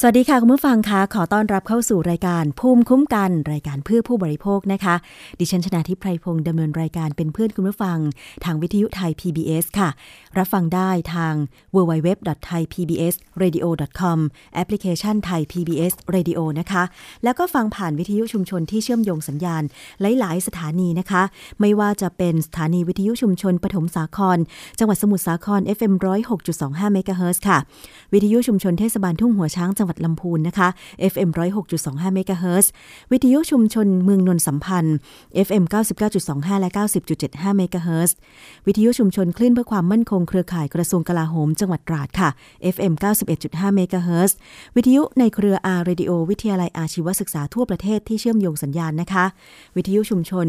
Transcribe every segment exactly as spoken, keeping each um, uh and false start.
สวัสดีค่ะคุณผู้ฟังคะขอต้อนรับเข้าสู่รายการภูมิคุ้มกันรายการเพื่อผู้บริโภคนะคะดิฉันชนาธิปไพรพงษ์ดำเนินรายการเป็นเพื่อนคุณผู้ฟังทางวิทยุไทย พี บี เอส ค่ะรับฟังได้ทาง ดับเบิลยู ดับเบิลยู ดับเบิลยู ดอท ไทย พี บี เอส เรดิโอ ดอท คอม แอปพลิเคชัน Thai พี บี เอส Radio นะคะแล้วก็ฟังผ่านวิทยุชุมชนที่เชื่อมโยงสัญญาณหลายๆสถานีนะคะไม่ว่าจะเป็นสถานีวิทยุชุมชนปฐมสาครจังหวัดสมุทรสาคร เอฟ เอ็ม หนึ่งศูนย์หกจุดสองห้า เมกะเฮิรตซ์ค่ะวิทยุชุมชนเทศบาลทุ่งหัวช้าง งหวัดลำพูนนะคะ เอฟ เอ็ม หนึ่งศูนย์หกจุดสองห้า เมกะเฮิรตซ์วิทยุชุมชนเมืองนนสัมพันธ์ เอฟ เอ็ม เก้าสิบเก้าจุดสองห้า และ เก้าสิบจุดเจ็ดห้า เมกะเฮิรตซ์วิทยุชุมชนคลื่นเพื่อความมั่นคงเครือข่ายกระทรวงกลาโหมจังหวัดตราดค่ะ เอฟ เอ็ม เก้าสิบเอ็ดจุดห้า เมกะเฮิรตซ์วิทยุในเครือ อาร์ เรดิโอ วิทยาลัยอาชีวศึกษาทั่วประเทศที่เชื่อมโยงสัญญาณนะคะวิทยุชุมชน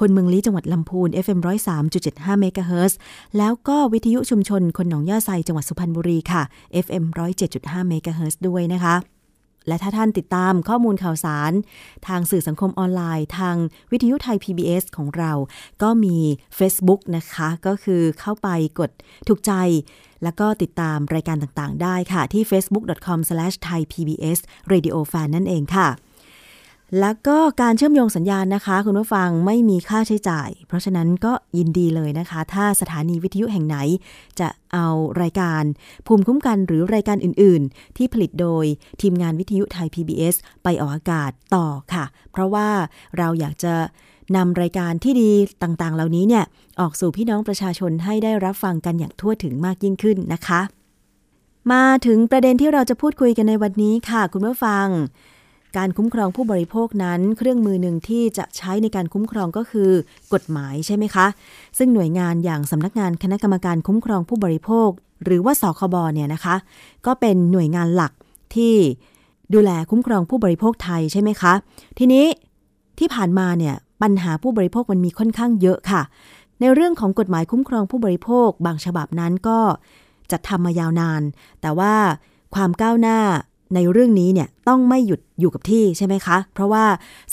คนเมืองลี้จังหวัดลำพูน เอฟ เอ็ม หนึ่งศูนย์สามจุดเจ็ดห้า เมกะเฮิรตซ์แล้วก็วิทยุชุมชนคนหนองย่าไซจังหวัดสุพรรณบุรีค่ะ เอฟ เอ็ม หนึ่งศูนย์เจ็ดจุดห้า เมกะเฮิรตซ์ด้วยนะคะและถ้าท่านติดตามข้อมูลข่าวสารทางสื่อสังคมออนไลน์ทางวิทยุไทย พี บี เอส ของเราก็มี Facebook นะคะก็คือเข้าไปกดถูกใจแล้วก็ติดตามรายการต่างๆได้ค่ะที่ เฟซบุ๊ก ดอท คอม สแลช ไทย พี บี เอส เรดิโอ แฟน นั่นเองค่ะแล้วก็การเชื่อมโยงสัญญาณนะคะคุณผู้ฟังไม่มีค่าใช้จ่ายเพราะฉะนั้นก็ยินดีเลยนะคะถ้าสถานีวิทยุแห่งไหนจะเอารายการภูมิคุ้มกันหรือรายการอื่นๆที่ผลิตโดยทีมงานวิทยุไทย พี บี เอส ไปออกอากาศต่อค่ะเพราะว่าเราอยากจะนำรายการที่ดีต่างๆเหล่านี้เนี่ยออกสู่พี่น้องประชาชนให้ได้รับฟังกันอย่างทั่วถึงมากยิ่งขึ้นนะคะมาถึงประเด็นที่เราจะพูดคุยกันในวันนี้ค่ะคุณผู้ฟังการคุ้มครองผู้บริโภคนั้นเครื่องมือหนึ่งที่จะใช้ในการคุ้มครองก็คือกฎหมายใช่ไหมคะซึ่งหน่วยงานอย่างสำนักงานคณะกรรมการคุ้มครองผู้บริโภคหรือว่าสคบเนี่ยนะคะก็เป็นหน่วยงานหลักที่ดูแลคุ้มครองผู้บริโภคไทยใช่ไหมคะทีนี้ที่ผ่านมาเนี่ยปัญหาผู้บริโภคมันมีค่อนข้างเยอะค่ะในเรื่องของกฎหมายคุ้มครองผู้บริโภคบางฉบับนั้นก็จัดทำมายาวนานแต่ว่าความก้าวหน้าในเรื่องนี้เนี่ยต้องไม่หยุดอยู่กับที่ใช่ไหมคะเพราะว่า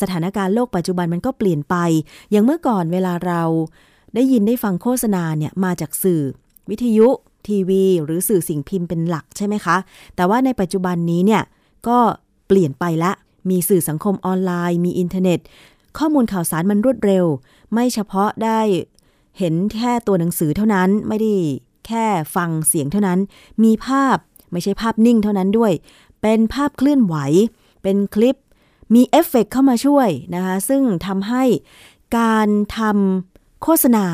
สถานการณ์โลกปัจจุบันมันก็เปลี่ยนไปอย่างเมื่อก่อนเวลาเราได้ยินได้ฟังโฆษณาเนี่ยมาจากสื่อวิทยุทีวีหรือสื่อสิ่งพิมพ์เป็นหลักใช่ไหมคะแต่ว่าในปัจจุบันนี้เนี่ยก็เปลี่ยนไปละมีสื่อสังคมออนไลน์มีอินเทอร์เน็ตข้อมูลข่าวสารมันรวดเร็วไม่เฉพาะได้เห็นแค่ตัวหนังสือเท่านั้นไม่ได้แค่ฟังเสียงเท่านั้นมีภาพไม่ใช่ภาพนิ่งเท่านั้นด้วยเป็นภาพเคลื่อนไหวเป็นคลิปมีเอฟเฟกต์เข้ามาช่วยนะคะซึ่งทำให้การทำโฆษณา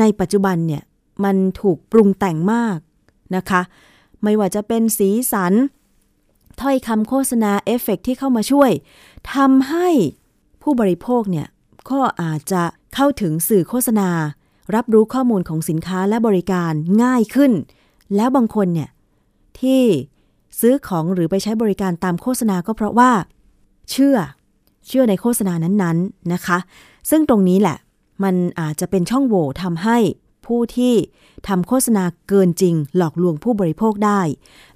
ในปัจจุบันเนี่ยมันถูกปรุงแต่งมากนะคะไม่ว่าจะเป็นสีสันถ้อยคำโฆษณาเอฟเฟกต์ที่เข้ามาช่วยทำให้ผู้บริโภคเนี่ยก็อาจจะเข้าถึงสื่อโฆษณารับรู้ข้อมูลของสินค้าและบริการง่ายขึ้นแล้วบางคนเนี่ยที่ซื้อของหรือไปใช้บริการตามโฆษณาก็เพราะว่าเชื่อเชื่อในโฆษณานั้นๆนะคะซึ่งตรงนี้แหละมันอาจจะเป็นช่องโหว่ทำให้ผู้ที่ทำโฆษณาเกินจริงหลอกลวงผู้บริโภคได้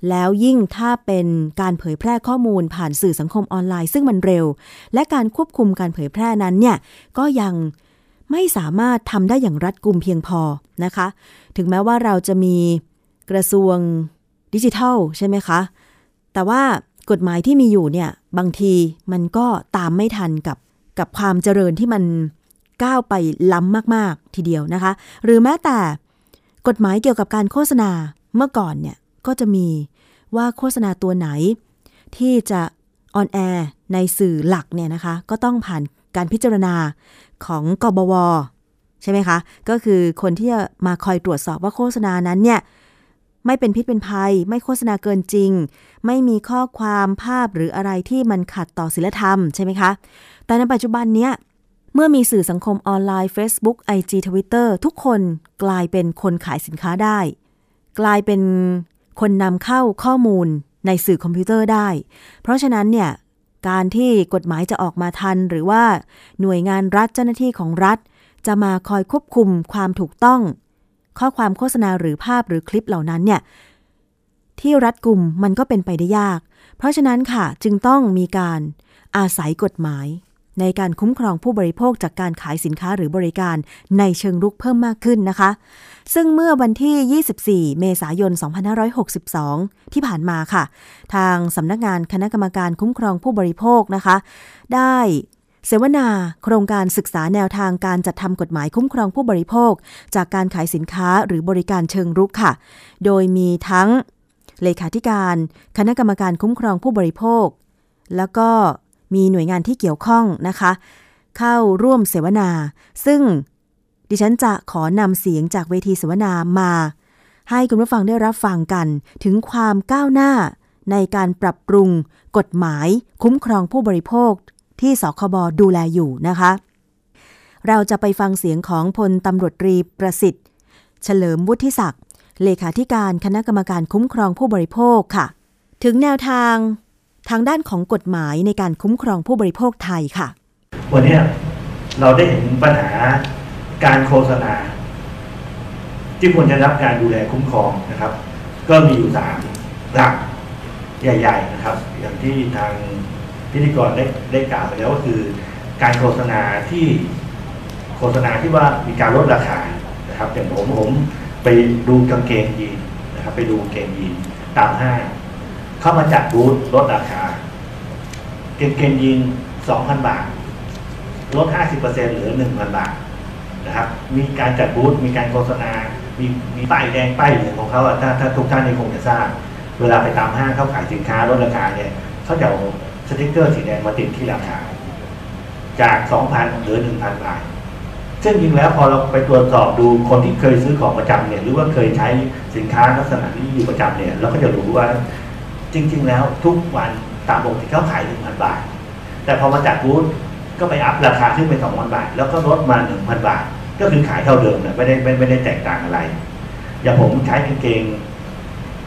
แล้วยิ่งถ้าเป็นการเผยแพร่ข้อมูลผ่านสื่อสังคมออนไลน์ซึ่งมันเร็วและการควบคุมการเผยแพร่นั้นเนี่ยก็ยังไม่สามารถทำได้อย่างรัดกุมเพียงพอนะคะถึงแม้ว่าเราจะมีกระทรวงดิจิทัลใช่ไหมคะแต่ว่ากฎหมายที่มีอยู่เนี่ยบางทีมันก็ตามไม่ทันกับกับความเจริญที่มันก้าวไปล้ำมากๆทีเดียวนะคะหรือแม้แต่กฎหมายเกี่ยวกับการโฆษณาเมื่อก่อนเนี่ยก็จะมีว่าโฆษณาตัวไหนที่จะออนแอร์ในสื่อหลักเนี่ยนะคะก็ต้องผ่านการพิจารณาของกบว.ใช่ไหมคะก็คือคนที่จะมาคอยตรวจสอบว่าโฆษณานั้นเนี่ยไม่เป็นพิษเป็นภัยไม่โฆษณาเกินจริงไม่มีข้อความภาพหรืออะไรที่มันขัดต่อศีลธรรมใช่ไหมคะแต่ในปัจจุบันเนี้ยเมื่อมีสื่อสังคมออนไลน์ Facebook ไอ จี Twitter ทุกคนกลายเป็นคนขายสินค้าได้กลายเป็นคนนำเข้าข้อมูลในสื่อคอมพิวเตอร์ได้เพราะฉะนั้นเนี่ยการที่กฎหมายจะออกมาทันหรือว่าหน่วยงานรัฐเจ้าหน้าที่ของรัฐจะมาคอยควบคุมความถูกต้องข้อความโฆษณาหรือภาพหรือคลิปเหล่านั้นเนี่ยที่รัดกุมมันก็เป็นไปได้ยากเพราะฉะนั้นค่ะจึงต้องมีการอาศัยกฎหมายในการคุ้มครองผู้บริโภคจากการขายสินค้าหรือบริการในเชิงรุกเพิ่มมากขึ้นนะคะซึ่งเมื่อวันที่ยี่สิบสี่ เมษายน สองพันห้าร้อยหกสิบสองที่ผ่านมาค่ะทางสำนักงานคณะกรรมการคุ้มครองผู้บริโภคนะคะได้เสวนาโครงการศึกษาแนวทางการจัดทำกฎหมายคุ้มครองผู้บริโภคจากการขายสินค้าหรือบริการเชิงรุกค่ะโดยมีทั้งเลขาธิการคณะกรรมการคุ้มครองผู้บริโภคแล้วก็มีหน่วยงานที่เกี่ยวข้องนะคะเข้าร่วมเสวนาซึ่งดิฉันจะขอนำเสียงจากเวทีเสวนามาให้คุณผู้ฟังได้รับฟังกันถึงความก้าวหน้า ในการปรับปรุงกฎหมายคุ้มครองผู้บริโภคที่สคบดูแลอยู่นะคะเราจะไปฟังเสียงของพลตำรวจตรีประสิทธิ์เฉลิมวุฒิศักดิ์เลขาธิการคณะกรรมการคุ้มครองผู้บริโภคค่ะถึงแนวทางทางด้านของกฎหมายในการคุ้มครองผู้บริโภคไทยค่ะวันนี้เราได้เห็นปัญหาการโฆษณาที่ควรจะรับการดูแลคุ้มครองนะครับก็มีอยู่สามหลักใหญ่ๆนะครับอย่างที่ทางพิธีกรได้ได้กล่าวไปแล้วก็คือการโฆษณาที่โฆษณาที่ว่ามีการลดราคานะครับอย่างผมผมไปดูกางเกงยีนนะครับไปดูกางเกงยีนตามห้างเข้ามาจัดบูธลดราคาเกงเกงยีน สองพัน บาทลด ห้าสิบเปอร์เซ็นต์ เหลือ หนึ่งพัน บาทนะครับมีการจัดบูธมีการโฆษณามีมีป้ายแดงป้ายเหลืองของเขาถ้าถ้าทุกท่านนี่คงจะทราบเวลาไปตามห้างเขาขายสินค้าลดราคาเนี่ยเขาจะเอาสติ๊กเกอร์สีแดงมาติดที่ราคาจาก สองพัน เหลือ หนึ่งพัน บาทซึ่งจริงแล้วพอเราไปตรวจสอบดูคนที่เคยซื้อของประจำเนี่ยหรือว่าเคยใช้สินค้าลักษณะนี้อยู่ประจำเนี่ยเราก็จะรู้ว่าจริงๆแล้วทุกวันตามปกติเขาขาย หนึ่งพัน บาทแต่พอมาจัดบูธก็ไปอัพราคาขึ้นเป็น สองพัน บาทแล้วก็ลดมา หนึ่งพัน บาทก็คือขายเท่าเดิมเนี่ยไม่ได้ไม่ได้แตกต่างอะไรอย่างผมใช้กางเกง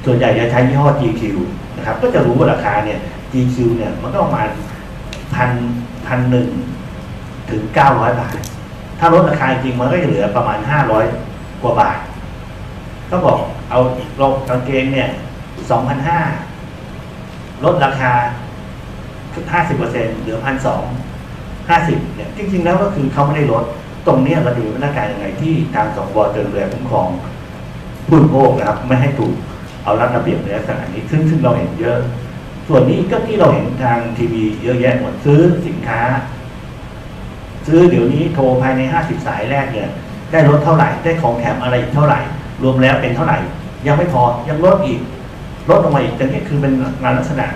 ส่วนใหญ่จะใช้ยี่ห้อ จี คิว นะครับก็จะรู้ว่าราคาเนี่ย จี คิว เนี่ยมันก็ประมาณ หนึ่งพัน หนึ่ง ถึง เก้าร้อย บาทถ้าลดราคาจริงมันก็จะเหลือประมาณห้าร้อยกว่าบาทก็บอกเอาลงกางเกงเนี่ย สองพันห้าร้อย ลดราคา ห้าสิบเปอร์เซ็นต์ เหลือ หนึ่งพันสองร้อย ห้าสิบเนี่ยจริงๆแล้วก็คือเขาไม่ได้ลดตรงนี้เราดูว่าหน้ากากยังไงที่ทางสคบเตือนเรื่องคุ้มครองผู้บริโภคนะครับไม่ให้ถูกเอารัดระเบียบในลักษณะนี้ซึ่งซึ่งเราเห็นเยอะส่วนนี้ก็ที่เราเห็นทางทีวีเยอะแยะหมดซื้อสินค้าซื้อเดี๋ยวนี้โทรภายในห้าสิบสายแรกเนี่ยได้ลดเท่าไหร่ได้ของแถมอะไรอีกเท่าไหร่รวมแล้วเป็นเท่าไหร่ยังไม่พอยังลดอีกลดลงมาอีกตรงนี้คือเป็นงานลักษณะ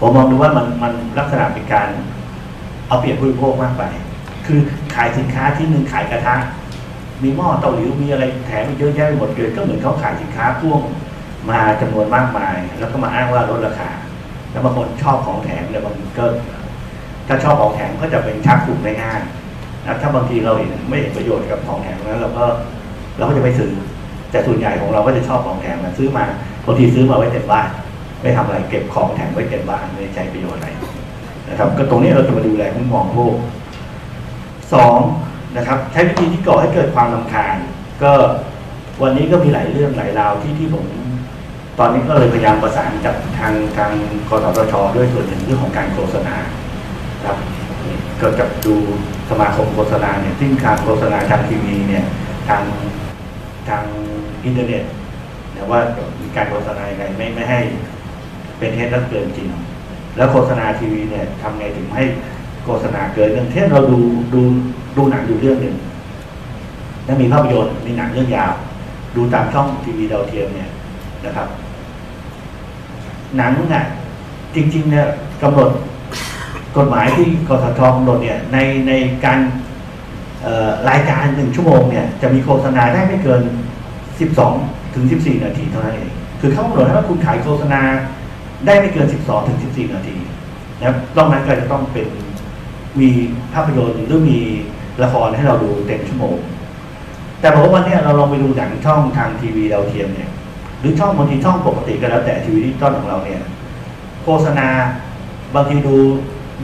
ผมมองดูว่ามันมันลักษณะเป็นการเอาเปรียบผู้บริโภคมากไปคือขายสินค้าที่หนึ่งขายกระทะมีหม้อเตาหลิวมีอะไรแถมเยอะแยะไปหมดเลยก็เหมือนเขาขายสินค้าพ่วงมาจำนวนมากมายแล้วก็มาอ้างว่าลดราคาแล้วบางคนชอบของแถมเนี่ยบางคนก็ถ้าชอบของแถมก็จะเป็นชักกลุ่มได้ง่ายนะถ้าบางทีเราเห็นไม่เห็นประโยชน์กับของแถมนั้นเราก็เราก็จะไม่ซื้อแต่ส่วนใหญ่ของเราก็จะชอบของแถมนะซื้อมาบางทีซื้อมาไว้เต็มบ้านไม่ทำอะไรเก็บของแถมไว้เต็มบ้านไม่ใช้ประโยชน์อะไรนะครับก็ตรงนี้เราจะมาดูแลคุ้มครองพวกสองนะครับใช้วิธีที่ก่อให้เกิดความรำคาญก็วันนี้ก็มีหลายเรื่องหลายราวที่ที่ผมตอนนี้ก็เลยพยายามประสานกับทางทางกสทช.ด้วยส่วนหนึ่งเรื่องของการโฆษณาครับเกิดกับดูสมาคมโฆษณาเนี่ยซึ่งการโฆษณาทางทีวีเนี่ยทางทางอินเทอร์เน็ตแต่ว่ามีการโฆษณาอะไรไม่ไม่ให้เป็นเท็จและเกินจริงแล้วโฆษณาทีวีเนี่ยทำไงถึงให้โฆษณาเกินอย่างเช่นเราดูดูดูหนังอยู่เรื่องหนึ่งแล้วมีภาพยนตร์มีหนังเรื่องยาวดูตามช่องทีวีดาวเทียมเนี่ยนะครับหนังน่ะจริงๆเนี่ยกำหนดกฎหมายที่กสทช.กำหนดเนี่ยในในการรายการหนึ่งชั่วโมงเนี่ยจะมีโฆษณาได้ไม่เกินสิบสองถึงสิบสี่นาทีเท่านั้นเองคือเขากำหนดให้ว่าคุณขายโฆษณาได้ไม่เกินสิบสองถึงสิบสี่นาทีนะครับตรงนั้นก็จะต้องเป็นมีภาพยนตร์หรือมีละครให้เราดูเต็มชั่วโมงแต่พอวันนี้เราลองไปดูหนังช่องทางทีวีดาวเทียมเนี่ยหรือช่องบางทีช่องปกติก็แล้วแต่ทีวีดิจิตอลของเราเนี่ยโฆษณาบางทีดู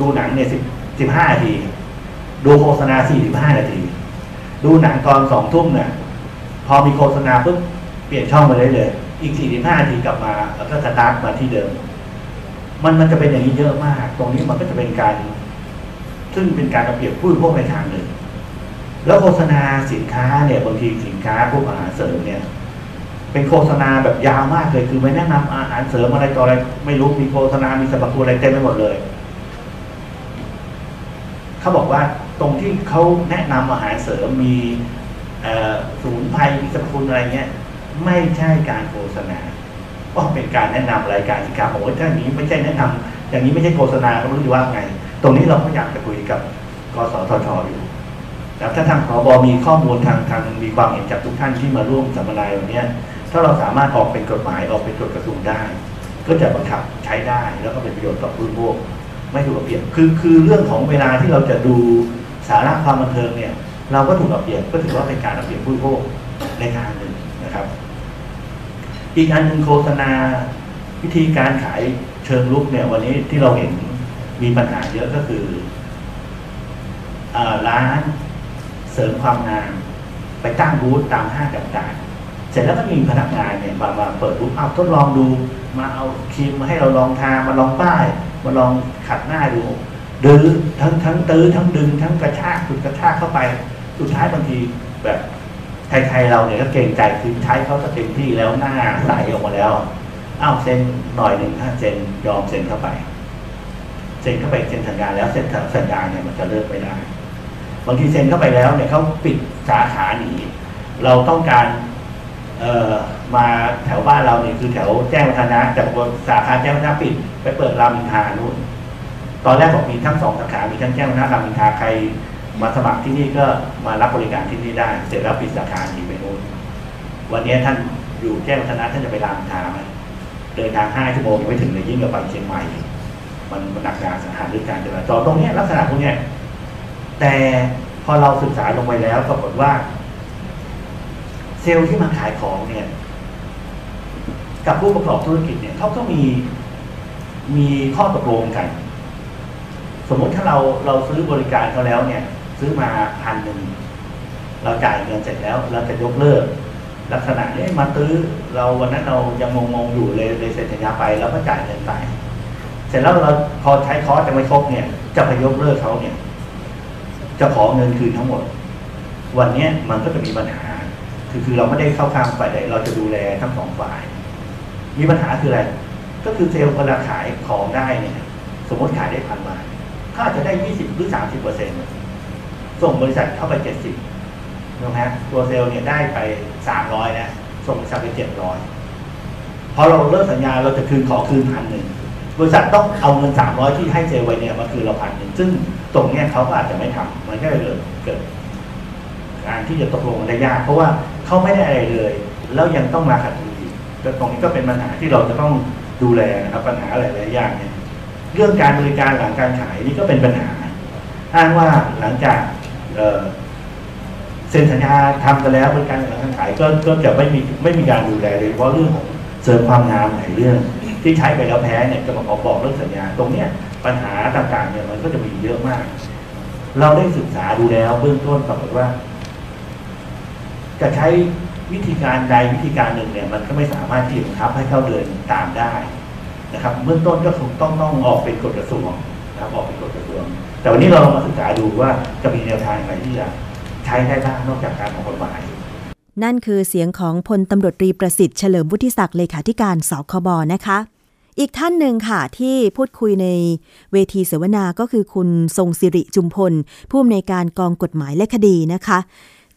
ดูหนังเนี่ยสิบห้านาทีดูโฆษณาสี่สิบห้านาทีดูหนังตอนสองทุ่มเนี่ยพอมีโฆษณาปุ๊บเปลี่ยนช่องไปเลยเลยอีกสี่สิบห้านาทีกลับมาแล้วก็สตาร์ทมาที่เดิมมันมันจะเป็นอย่างนี้เยอะมากตรงนี้มันก็จะเป็นการซึ่งเป็นการเอาเปรียบผู้บริโภคในทางหนึ่งแล้วโฆษณาสินค้าเนี่ยบางทีสินค้าพวกอาหารเสริมเนี่ยเป็นโฆษณาแบบยาวมากเลยคือไม่แนะนำอาหารเสริมอะไรต่ออะไรไม่รู้มีโฆษณามีสรรพคุณอะไรเต็มไปหมดเลยเขาบอกว่าตรงที่เขาแนะนำอาหารเสริมมีสมุนไพรมีสรรพคุณอะไรเงี้ยไม่ใช่การโฆษณาก็เป็นการแนะนำรายการสินค้าบอกว่าถ้าอย่างนี้ไม่ใช่แนะนำอย่างนี้ไม่ใช่โฆษณาเขารู้ดีว่าไงตรงนี้เราพยายามจะคุยกับกสทช.อยู่แล้วถ้าทางผบ.มีข้อมูลทางทางมีความเห็นจากทุกท่านที่มาร่วมสัมมนาวันนี้ถ้าเราสามารถออกเป็นกฎหมายออกเป็นกฎกระทรวงได้ ก็จะบังคับใช้ได้แล้วก็เป็นประโยชน์ต่อผู้บริโภคไม่ถูกเอาเปรียบคือคือเรื่องของเวลาที่เราจะดูสาระความบันเทิงเนี่ยเราก็ถูกเอาเปรียบก็ถือว่าเป็นการเอาเปรียบผู้บริโภคในทางหนึ่งนะครับอีกอันหนึ่งโฆษณาวิธีการขายเชิงลุกเนี่ยวันนี้ที่เราเห็นมีปัญหาเยอะก็คือร้านเสริมความงามไปตั้งบูธตามห้างต่างๆเสร็จแล้วก็มีพนักงานเนี่ยบางวันเปิดบูธเอาทดลองดูมาเอาครีมมาให้เราลองทามาลองป้ายมาลองขัดหน้าดูดื้อทั้งทั้งตื้อทั้งดึงทั้งกระชากสุดกระชากเข้าไปสุดท้ายบางทีแบบไทยๆเราเนี่ยก็เกรงใจคือใช้เขาจะเต็มที่แล้วหน้าใสออกมาแล้วอ้าวเซ็นหน่อยหนึ่งถ้าเซ็นยอมเซ็นเข้าไปเซ็นเข้าไปเซ็นสัญญาแล้วเซ็นสัญญาเนี่ยมันจะเลิกไม่ได้บางทีเซ็นเข้าไปแล้วเนี่ยเขาปิดสาขาหนีเราต้องการเอ่อมาแถวบ้านเราเนี่ยคือแถวแจ้งวัฒนะแต่บนสาขาแจ้งวัฒนะปิดไปเปิดรามอินทรานู่นตอนแรกบอกมีทั้งสองสาขามีทั้งแจ้งวัฒนะรามอินทราใครมาสมัครที่นี่ก็มารับบริการที่นี่ได้เสร็จแล้วปิดสาขาหนีไปนู่นวันนี้ท่านอยู่แจ้งวัฒนะท่านจะไปรามอินทราไหมเดินทางห้าชั่วโมงยังไม่ถึงเลยยิ่งกว่าไปเชียงใหม่มันมันหนักหนาสาหัสด้วยการจราจรตรงนี้ลักษณะพวกนี้แต่พอเราศึกษาลงไปแล้วปรากฏว่าเซลล์ที่มาขายของเนี่ยกับผู้ประกอบธุรกิจเนี่ยเขาก็มีมีข้อตกลงกันสมมติถ้าเราเราซื้อบริการเขาแล้วเนี่ยซื้อมาพันหนึ่งเราจ่ายเงินเสร็จแล้วเราจะยกเลิกลักษณะนี้มาตื้อเราวันนั้นเรายังงงๆอยู่เลยเลยเซ็นสัญญาไปแล้วก็จ่ายเงินไปเสร็จแล้วเราพอใช้คอร์สจะไม่ครบเนี่ยจะไปยกเลิกเขาเนี่ยจะขอเงินคืนทั้งหมดวันนี้มันก็จะมีปัญหาคือคือเราไม่ได้เข้าข้างฝ่ายใดเราจะดูแลทั้งสองฝ่ายมีปัญหาคืออะไรก็คือเซลล์เวลาขายของได้เนี่ยสมมติขายได้พันบาทเขาอาจจะได้ยี่สิบหรือสามสิบเปอร์เซ็นต์ส่งบริษัทเข้าไปเจ็ดสิบนะฮะตัวเซลล์เนี่ยได้ไปสามร้อยนะส่งบริษัทไปเจ็ดร้อยพอเราเลิกสัญญาเราจะคืนขอคืนพันหนึ่งบริษัทต้องเอาเงินสามร้อยที่ให้เซลล์ไว้เนี่ยมาคืนเราพันหนึ่งซึ่งตรงเนี้ยเขาก็อาจจะไม่ทำมันก็เลยเกิดการที่จะตกลงกันได้ยากเพราะว่าเขาไม่ได้อะไรเลยแล้วยังต้องมาขัดทุนอีกตรงนี้ก็เป็นปัญหาที่เราจะต้องดูแลนะครับปัญหาหลายๆอย่างเนี่ยเรื่องการบริการหลังการขายนี่ก็เป็นปัญหาอ้างว่าหลังจากเซ็นสัญญาทำกันแล้วบริการหลังการขายก็ก็จะไม่มีไม่มีการดูแลเลยเพราะเรื่องของเสริมความงามหลายเรื่องที่ใช้ไปแล้วแพ้เนี่ยจะมาขอบอกเรื่องสัญญาตรงเนี้ยปัญหาต่างๆเนี่ยมันก็จะมีเยอะมากเราได้ศึกษาดูแล้วเบื้องต้นปรากฏว่าจะใช้วิธีการใดวิธีการหนึ่งเนี่ยมันก็ไม่สามารถที่จะบังคับให้เขาเดินตามได้นะครับเบื้องต้นก็คงต้องต้องออกเป็นกฎกระทรวงนะครับออกเป็นกฎกระทรวงแต่วันนี้เราลองมาศึกษาดูว่าจะมีแนวทางอะไรที่จะใช้ได้บ้างนอกจากการออกกฎหมายนั่นคือเสียงของพลตำรวจตรีประสิทธิ์เฉลิมวุฒิศักดิ์เลขาธิการสคบนะคะอีกท่านหนึ่งค่ะที่พูดคุยในเวทีเสวนาก็คือคุณทรงศิริจุมพลผู้อำนวยการกองกฎหมายและคดีนะคะ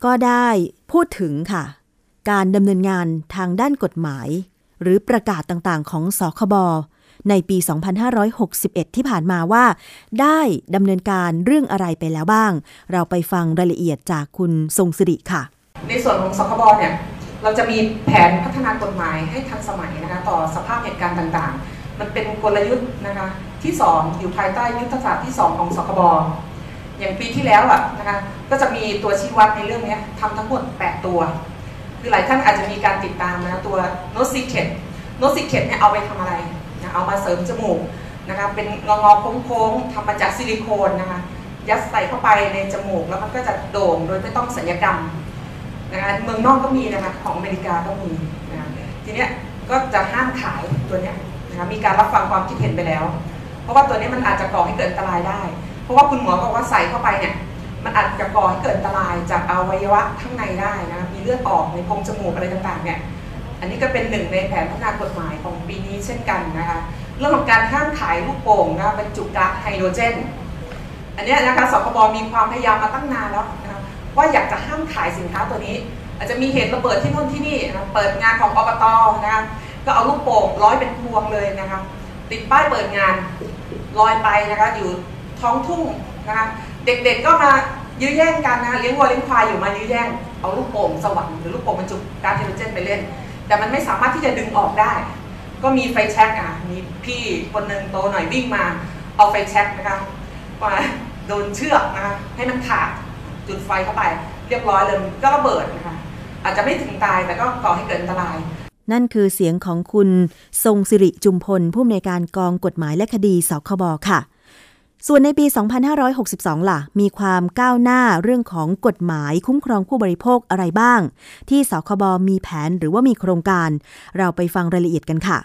ก็ได้พูดถึงค่ะการดำเนินงานทางด้านกฎหมายหรือประกาศต่างๆของสคบในปีสองพันห้าร้อยหกสิบเอ็ดที่ผ่านมาว่าได้ดำเนินการเรื่องอะไรไปแล้วบ้างเราไปฟังรายละเอียดจากคุณทรงศิริค่ะในส่วนของสคบเนี่ยเราจะมีแผนพัฒนากฎหมายให้ทันสมัยนะคะต่อสภาพเหตุการณ์ต่างๆมันเป็นกลยุทธ์นะคะที่สองอยู่ภายใต้ยุทธศาสตร์ที่สองของสคบอย่างปีที่แล้วอ่ะนะคะก็จะมีตัวชี้วัดในเรื่องนี้ทำทั้งหมดแปดตัวคือหลายท่านอาจจะมีการติดตามนะตัว Nose Secret Nose Secret เนี่ยเอาไปทำอะไรนะเอามาเสริมจมูกนะคะเป็นงอๆโค้งๆทำมาจากซิลิโคนนะคะยัดใส่เข้าไปในจมูกแล้วมันก็จะโด่งโดยไม่ต้องศัลยกรรมนะคะเมืองนอกก็มีนะคะของอเมริกาก็มีนะทีเนี้ยก็จะห้ามขายตัวเนี้ยนะคะมีการรับฟังความคิดเห็นไปแล้วเพราะว่าตัวนี้มันอาจจะก่อให้เกิดอันตรายได้เพราะว่าคุณหมอบอกว่าใส่เข้าไปเนี่ยมันอาจจะก่อให้เกิดอันตรายจากอวัยวะข้างในได้นะมีเลือดออกในโพรงจมูกอะไรต่างๆเนี่ยอันนี้ก็เป็นหนึ่งในแผนพัฒนากฎหมายของปีนี้เช่นกันนะคะเรื่องของการห้ามขายลูกโป่งนะบรรจุก๊าซไฮโดรเจนอันนี้นะคะสคบมีความพยายามมาตั้งนานแล้วนะว่าอยากจะห้ามขายสินค้าตัวนี้อาจจะมีเหตุระเบิดที่นู่นที่นี่นะเปิดงานของอบต.นะก็เอาลูกโป่งร้อยเป็นพวงเลยนะคะติดป้ายเปิดงานลอยไปนะคะอยู่ท้องทุ่งนะคะเด็กๆก็มายื้อแย่งกันนะเลี้ยงวัวเลี้ยงควายอยู่มายื้อแย่งเอาลูกโป่งสวรรค์หรือลูกโป่งบรรจุก๊าซไฮโดรเจนไปเล่นแต่มันไม่สามารถที่จะดึงออกได้ ก็มีไฟแช็กอ่ะมีพี่คนหนึ่งโตหน่อยวิ่งมาเอาไฟแช็กนะคะมาโดนเชือกนะคะให้มันขาดจุดไฟเข้าไปเรียบร้อยเลยก็ระเบิดนะคะอาจจะไม่ถึงตายแต่ก็ก่อให้เกิดอันตรายนั่นคือเสียงของคุณทรงศิริจุมพลผู้อำนวยการกองกฎหมายและคดีสคบค่ะส่วนในปีสองพันห้าร้อยหกสิบสองล่ะมีความก้าวหน้าเรื่องของกฎหมายคุ้มครองผู้บริโภคอะไรบ้างที่สคบมีแผนหรือว่ามีโครงการเราไปฟังรายละเอียดกันค่ะ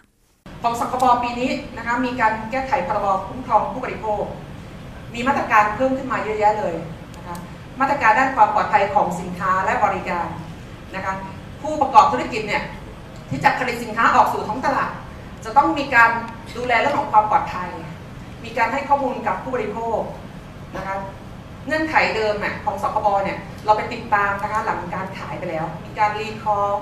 ของสคบปีนี้นะคะมีการแก้ไขพรบคุ้มครองผู้บริโภคมีมาตรการเพิ่มขึ้นมาเยอะแยะเลยนะคะมาตรการด้านความปลอดภัยของสินค้าและบริการนะคะผู้ประกอบธุรกิจเนี่ยที่จะผลิตสินค้าออกสู่ท้องตลาดจะต้องมีการดูแลเรื่องของความปลอดภัยมีการให้ข้อมูลกับผู้บริโภคนะคะเงื่อนไขเดิมอะของสคบเนี่ยเราไปติดตามนะคะหลังการขายไปแล้วมีการรีคอร์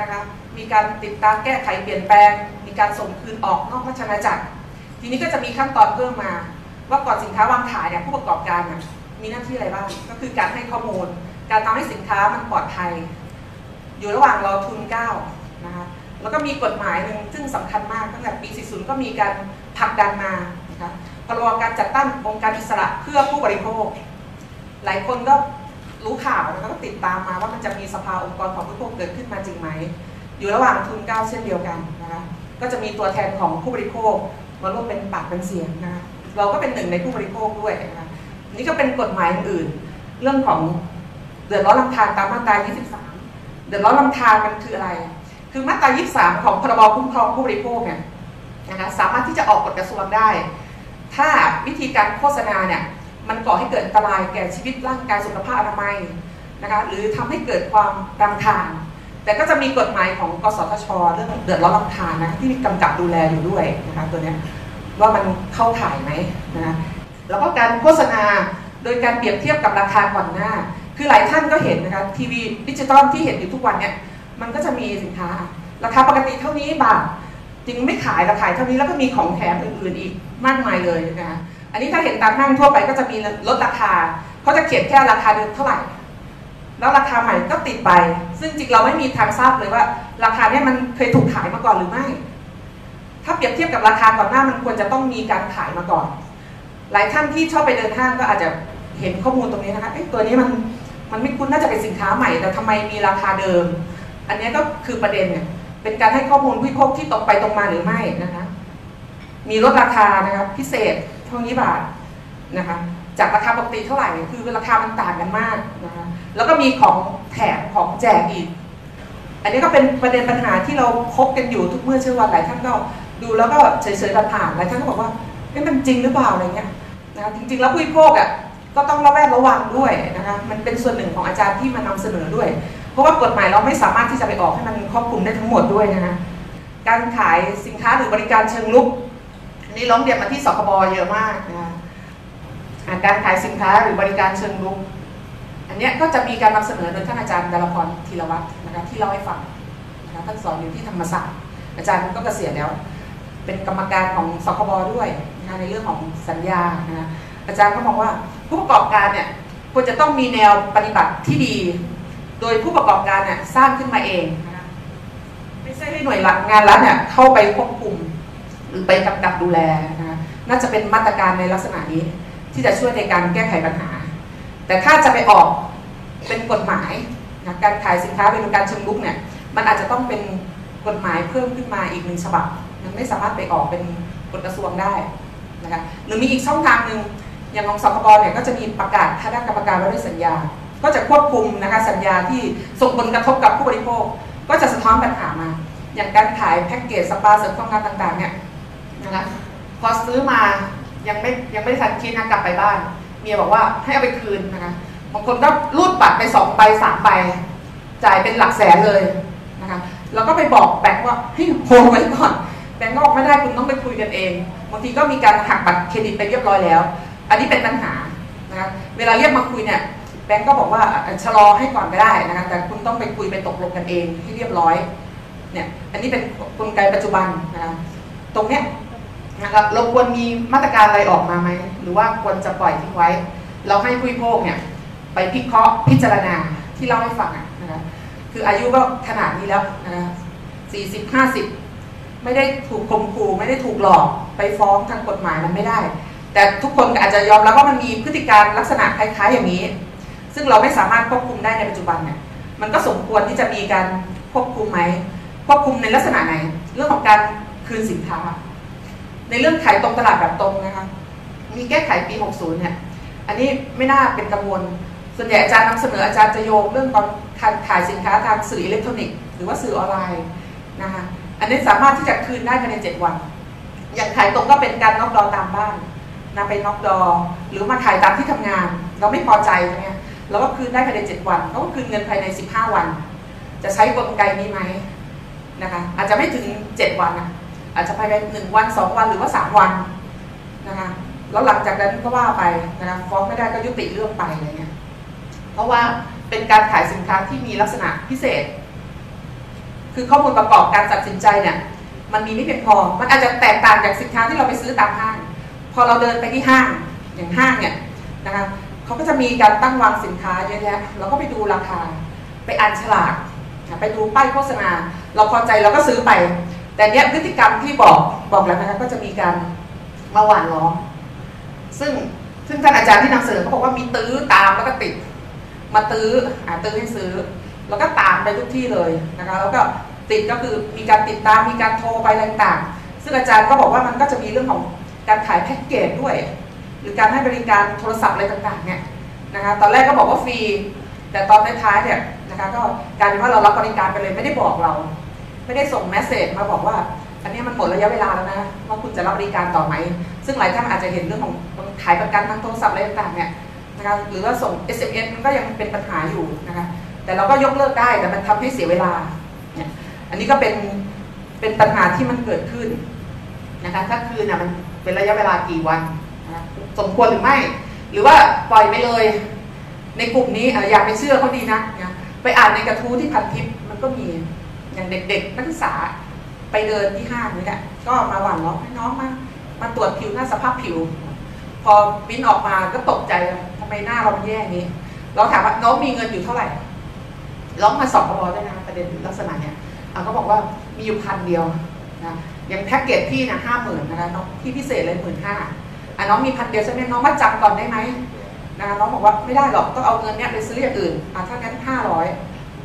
นะคะมีการติดตามแก้ไขเปลี่ยนแปลงมีการส่งคืนออกนอกราชอาณาจักรทีนี้ก็จะมีขั้นตอนเพิ่มมาว่าก่อนสินค้าวางขายเนี่ยผู้ประกอบการเนี่ยมีหน้าที่อะไรบ้างก็คือการให้ข้อมูลการทำให้สินค้ามันปลอดภัยอยู่ระหว่างรอทุนเก้านะคะแล้วก็มีกฎหมายหนึ่งซึ่งสำคัญมากตั้งแต่ปีสี่สิบก็มีการผลักดันมานะคะพรบการจัดตั้งองค์การอิสระเพื่อผู้บริโภคหลายคนก็รู้ข่าวแล้วก็ติดตามมาว่ามันจะมีสภาองค์กรของผู้บริโภคเกิดขึ้นมาจริงไหมอยู่ระหว่างทุนเก้าเช่นเดียวกันนะคะก็จะมีตัวแทนของผู้บริโภคมาร่วมเป็นปากเป็นเสียงนะคะเราก็เป็นหนึ่งในผู้บริโภคด้วยนะคะนี่ก็เป็นกฎหมายอื่นเรื่องของเดือดร้อนรำคาญตามมาตรายี่สิบสามเดือดร้อนรำคาญมันคืออะไรคือมาตรายี่สิบสามของพรบคุ้มครองผู้บริโภคเนี่ยนะคะสามารถที่จะออกกฎกระทรวงได้ถ้าวิธีการโฆษณาเนี่ยมันก่อให้เกิดอันตรายแก่ชีวิตร่างกายสุขภาพอนามัยนะคะหรือทำให้เกิดความรำคาญแต่ก็จะมีกฎหมายของกสทช.เรื่องเดือดร้อนรำคาญนะที่กำกับดูแลอยู่ด้วยนะคะตัวเนี้ยว่ามันเข้าถ่ายไหมนะแล้วก็การโฆษณาโดยการเปรียบเทียบกับราคาก่อนหน้าคือหลายท่านก็เห็นนะคะทีวีดิจิตอลที่เห็นอยู่ทุกวันเนี่ยมันก็จะมีสินค้าราคาปกติเท่านี้บาทจริงไม่ขายราคาเท่านี้แล้วก็มีของแถมอื่นๆอีกมากมายเลยนะคะอันนี้ถ้าเห็นตามห้างทั่วไปก็จะมีลดราคาเขาจะเขียนแค่ราคาเดิมเท่าไหร่แล้วราคาใหม่ก็ติดไปซึ่งจริงเราไม่มีทางทราบเลยว่าราคาเนี่ยมันเคยถูกขายมาก่อนหรือไม่ถ้าเปรียบเทียบกับราคาก่อนหน้ามันควรจะต้องมีการขายมาก่อนหลายท่านที่ชอบไปเดินห้างก็อาจจะเห็นข้อมูลตรงนี้นะคะไอ้ตัวนี้มันมันไม่คุ้นน่าจะเป็นสินค้าใหม่แต่ทำไมมีราคาเดิมอันนี้ก็คือประเด็นเนี่ยเป็นการให้ข้อมูลผู้บริโภคที่ตรงไปตรงมาหรือไม่นะคะมีลดราคานะคะพิเศษเท่านี้บาทนะคะจากราคาปกติเท่าไหร่คือราคามันต่างกันมากนะคะแล้วก็มีของแถมของแจกอีกอันนี้ก็เป็นประเด็นปัญหาที่เราพบกันอยู่ทุกเมื่อเช้าวันหลายท่านก็ดูแล้วก็เฉยๆผ่านๆหลายท่านก็บอกว่านี่มันจริงหรือเปล่าอะไรเงี้ยนะจริงๆแล้วผู้บริโภคอ่ะก็ต้องระแวดระวังด้วยนะคะมันเป็นส่วนหนึ่งของอาจารย์ที่มานำเสนอด้วยเพราะว่ากฎหมายเราไม่สามารถที่จะไปออกให้มันครอบคลุมได้ทั้งหมดด้วยนะคะการขายสินค้าหรือบริการเชิงรุกนี่ร้องเรียนมาที่สคบเยอะมากนะคะการขายสินค้าหรือบริการเชิงรุกอันนี้ก็จะมีการนำเสนอโดยท่านอาจารย์ดารพรธีรวัฒน์นะคะที่เล่าให้ฟังนะคะท่านสอนอยู่ที่ธรรมศาสตร์อาจารย์ก็เกษียณแล้วเป็นกรรมการของสคบด้วยนะคะในเรื่องของสัญญานะคะอาจารย์ก็มองว่าผู้ประกอบการเนี่ยควรจะต้องมีแนวปฏิบัติที่ดีโดยผู้ประกอบการเนี่ยสร้างขึ้นมาเองนะคะไม่ใช่ให้หน่วยหลักงานรัฐเนี่ยเข้าไปควบคุมหรือไปกำกับดูแลนะคะน่าจะเป็นมาตรการในลักษณะนี้ที่จะช่วยในการแก้ไขปัญหาแต่ถ้าจะไปออกเป็นกฎหมายนะการขายสินค้าเป็นการเชิงรุกเนี่ยมันอาจจะต้องเป็นกฎหมายเพิ่มขึ้นมาอีกหนึ่งฉบับมันไม่สามารถไปออกเป็นกฎกระทรวงได้นะคะหรือมีอีกช่องทางหนึ่งอย่างของสคบเนี่ยก็จะมีประกาศคณะกรรมการว่าด้วยสัญญาก็จะควบคุมนะคะสัญญาที่ส่งผลกระทบกับผู้บริโภคก็จะสะท้อนปัญหามาอย่างการขายแพ็กเกจสปาเสริมความงามต่างๆเนี่ยนะคะพอซื้อมายังไม่ยังไม่ทันคิดนะกลับไปบ้านเมียบอกว่าให้เอาไปคืนนะคะบางคนก็รูดบัตรไปสองใบสามใบจ่ายเป็นหลักแสนเลยนะคะแล้วก็ไปบอกแบงค์ว่าให้โฮลไว้ก่อนแบงค์ก็บอกไม่ได้คุณต้องไปคุยกันเองบางทีก็มีการหักบัตรเครดิตไปเรียบร้อยแล้วอันนี้เป็นปัญหานะคะเวลาเรียกมาคุยเนี่ยแบงค์ก็บอกว่าชะลอให้ก่อนก็ได้นะคะแต่คุณต้องไปคุยไปตกลงกันเองให้เรียบร้อยเนี่ยอันนี้เป็นกลไกปัจจุบันนะคะตรงเนี้ยนะครับเราควรมีมาตรการอะไรออกมาไหมหรือว่าควรจะปล่อยทิ้งไว้เราให้ผู้บริโภคเนี่ยไปพิเคราะห์พิจารณาที่เล่าให้ฟังนะคะคืออายุก็ขนาดนี้แล้วนะคะสี่สิบห้าสิบ ไม่ได้ถูกข่มขู่ไม่ได้ถูกหลอกไปฟ้องทางกฎหมายมันไม่ได้แต่ทุกคนอาจจะยอมรับว่ามันมีพฤติการลักษณะคล้ายๆอย่างนี้ซึ่งเราไม่สามารถควบคุมได้ในปัจจุบันเนี่ยมันก็สมควรที่จะมีการควบคุมไหมควบคุมในลักษณะไหนเรื่องของการคืนสินค้าในเรื่องขายตรงตลาดแบบตรงนะคะมีแก้ไขปีหกสิบเนี่ยอันนี้ไม่น่าเป็นกังวลส่วนใหญ่อาจารย์นำเสนออาจารย์จะโยงเรื่องการขายสินค้าทางสื่ออิเล็กทรอนิกส์หรือว่าสื่อออนไลน์นะคะอันนี้สามารถที่จะคืนได้ภายในเจ็ดวันอย่างขายตรงก็เป็นการน็อกดอตามบ้านนำไปน็อกดอหรือมาขายตามที่ทำงานเราไม่พอใจใช่ไหมเราก็คืนได้ภายในเจ็ดวันเขาก็คืนเงินภายในสิบห้าวันจะใช้กลไกนี้ไหมนะคะอาจจะไม่ถึงเจ็ดวันนะอาจจะภายในหนึ่งวันสองวันหรือว่าสามวันนะคะแล้วหลังจากนั้นก็ว่าไปนะคะฟ้องไม่ได้ก็ยุติเรื่องไปอะไรเงี้ยเพราะว่าเป็นการขายสินค้าที่มีลักษณะพิเศษคือข้อมูลประกอบการตัดสินใจเนี่ยมันมีไม่เพียงพอมันอาจจะแตกต่างจากสินค้าที่เราไปซื้อตามห้างพอเราเดินไปที่ห้างอย่างห้างเนี่ยนะคะเขาก็จะมีการตั้งวางสินค้าเยอะแยะเราก็ไปดูราคาไปอ่านฉลากไปดูป้ายโฆษณาเราพอใจเราก็ซื้อไปแต่เนี้ยพฤติกรรมที่บอกบอกแล้วนะคะก็จะมีการมาหว่านล้อมซึ่งซึ่งท่านอาจารย์ที่นำเสนอเขาบอกว่ามีตื้อตามแล้วก็ติดมาตื้ออ่าตื้อให้ซื้อแล้วก็ตามไปทุกที่เลยนะคะแล้วก็ติดก็คือมีการติดตามมีการโทรไปต่างๆซึ่งอาจารย์ก็บอกว่ามันก็จะมีเรื่องของการขายแพ็กเกจด้วยหรือการให้บริการโทรศัพท์อะไรต่างๆเนี่ยนะคะตอนแรกก็บอกว่าฟรีแต่ตอนท้ายๆเนี่ยนะคะก็กลายเป็นว่าเรารับบริการไปเลยไม่ได้บอกเราไม่ได้ส่งเมสเซจมาบอกว่าอันนี้มันหมดระยะเวลาแล้วนะว่าคุณจะรับบริการต่อไหมซึ่งหลายท่านอาจจะเห็นเรื่องของขายประกันทางโทรศัพท์อะไรต่างๆเนี่ยนะคะหรือว่าส่ง เอส เอ็ม เอส มันก็ยังเป็นปัญหาอยู่นะคะแต่เราก็ยกเลิกได้แต่มันทำให้เสียเวลาเนี่ยอันนี้ก็เป็นเป็นปัญหาที่มันเกิดขึ้นนะคะถ้าคืนน่ะมันเป็นระยะเวลากี่วันนะสมควรหรือไม่หรือว่าปล่อยไปเลยในกลุ่มนี้อย่าไปเชื่อเขาดีนะไปอ่านในกระทู้ที่พันทิปมันก็มีอย่างเด็กๆนักศึกษาไปเดินที่ห้างนี่แหละก็มาหวั่นล้อมให้น้องมามาตรวจผิวหน้าสภาพผิวพอวินออกมาก็ตกใจทำไมหน้าเราแย่นี้เราถามว่าน้องมีเงินอยู่เท่าไหร่ร้องมาสอบปอได้นะประเด็นลักษณะเนี้ยก็บอกว่ามีอยู่พันเดียวนะอย่างแพ็กเกจพี่นะห้าหมื่นนะคะน้องพี่พิเศษเลยหมื่นห้าอ่ะน้องมีพันเดียวใช่ไหมน้องมาจำก่อนได้ไหมนะคะน้องบอกว่าไม่ได้หรอกต้องเอาเงินเนี้ยไปซื้ออย่างอื่นอ่ะถ้างั้นห้าร้อย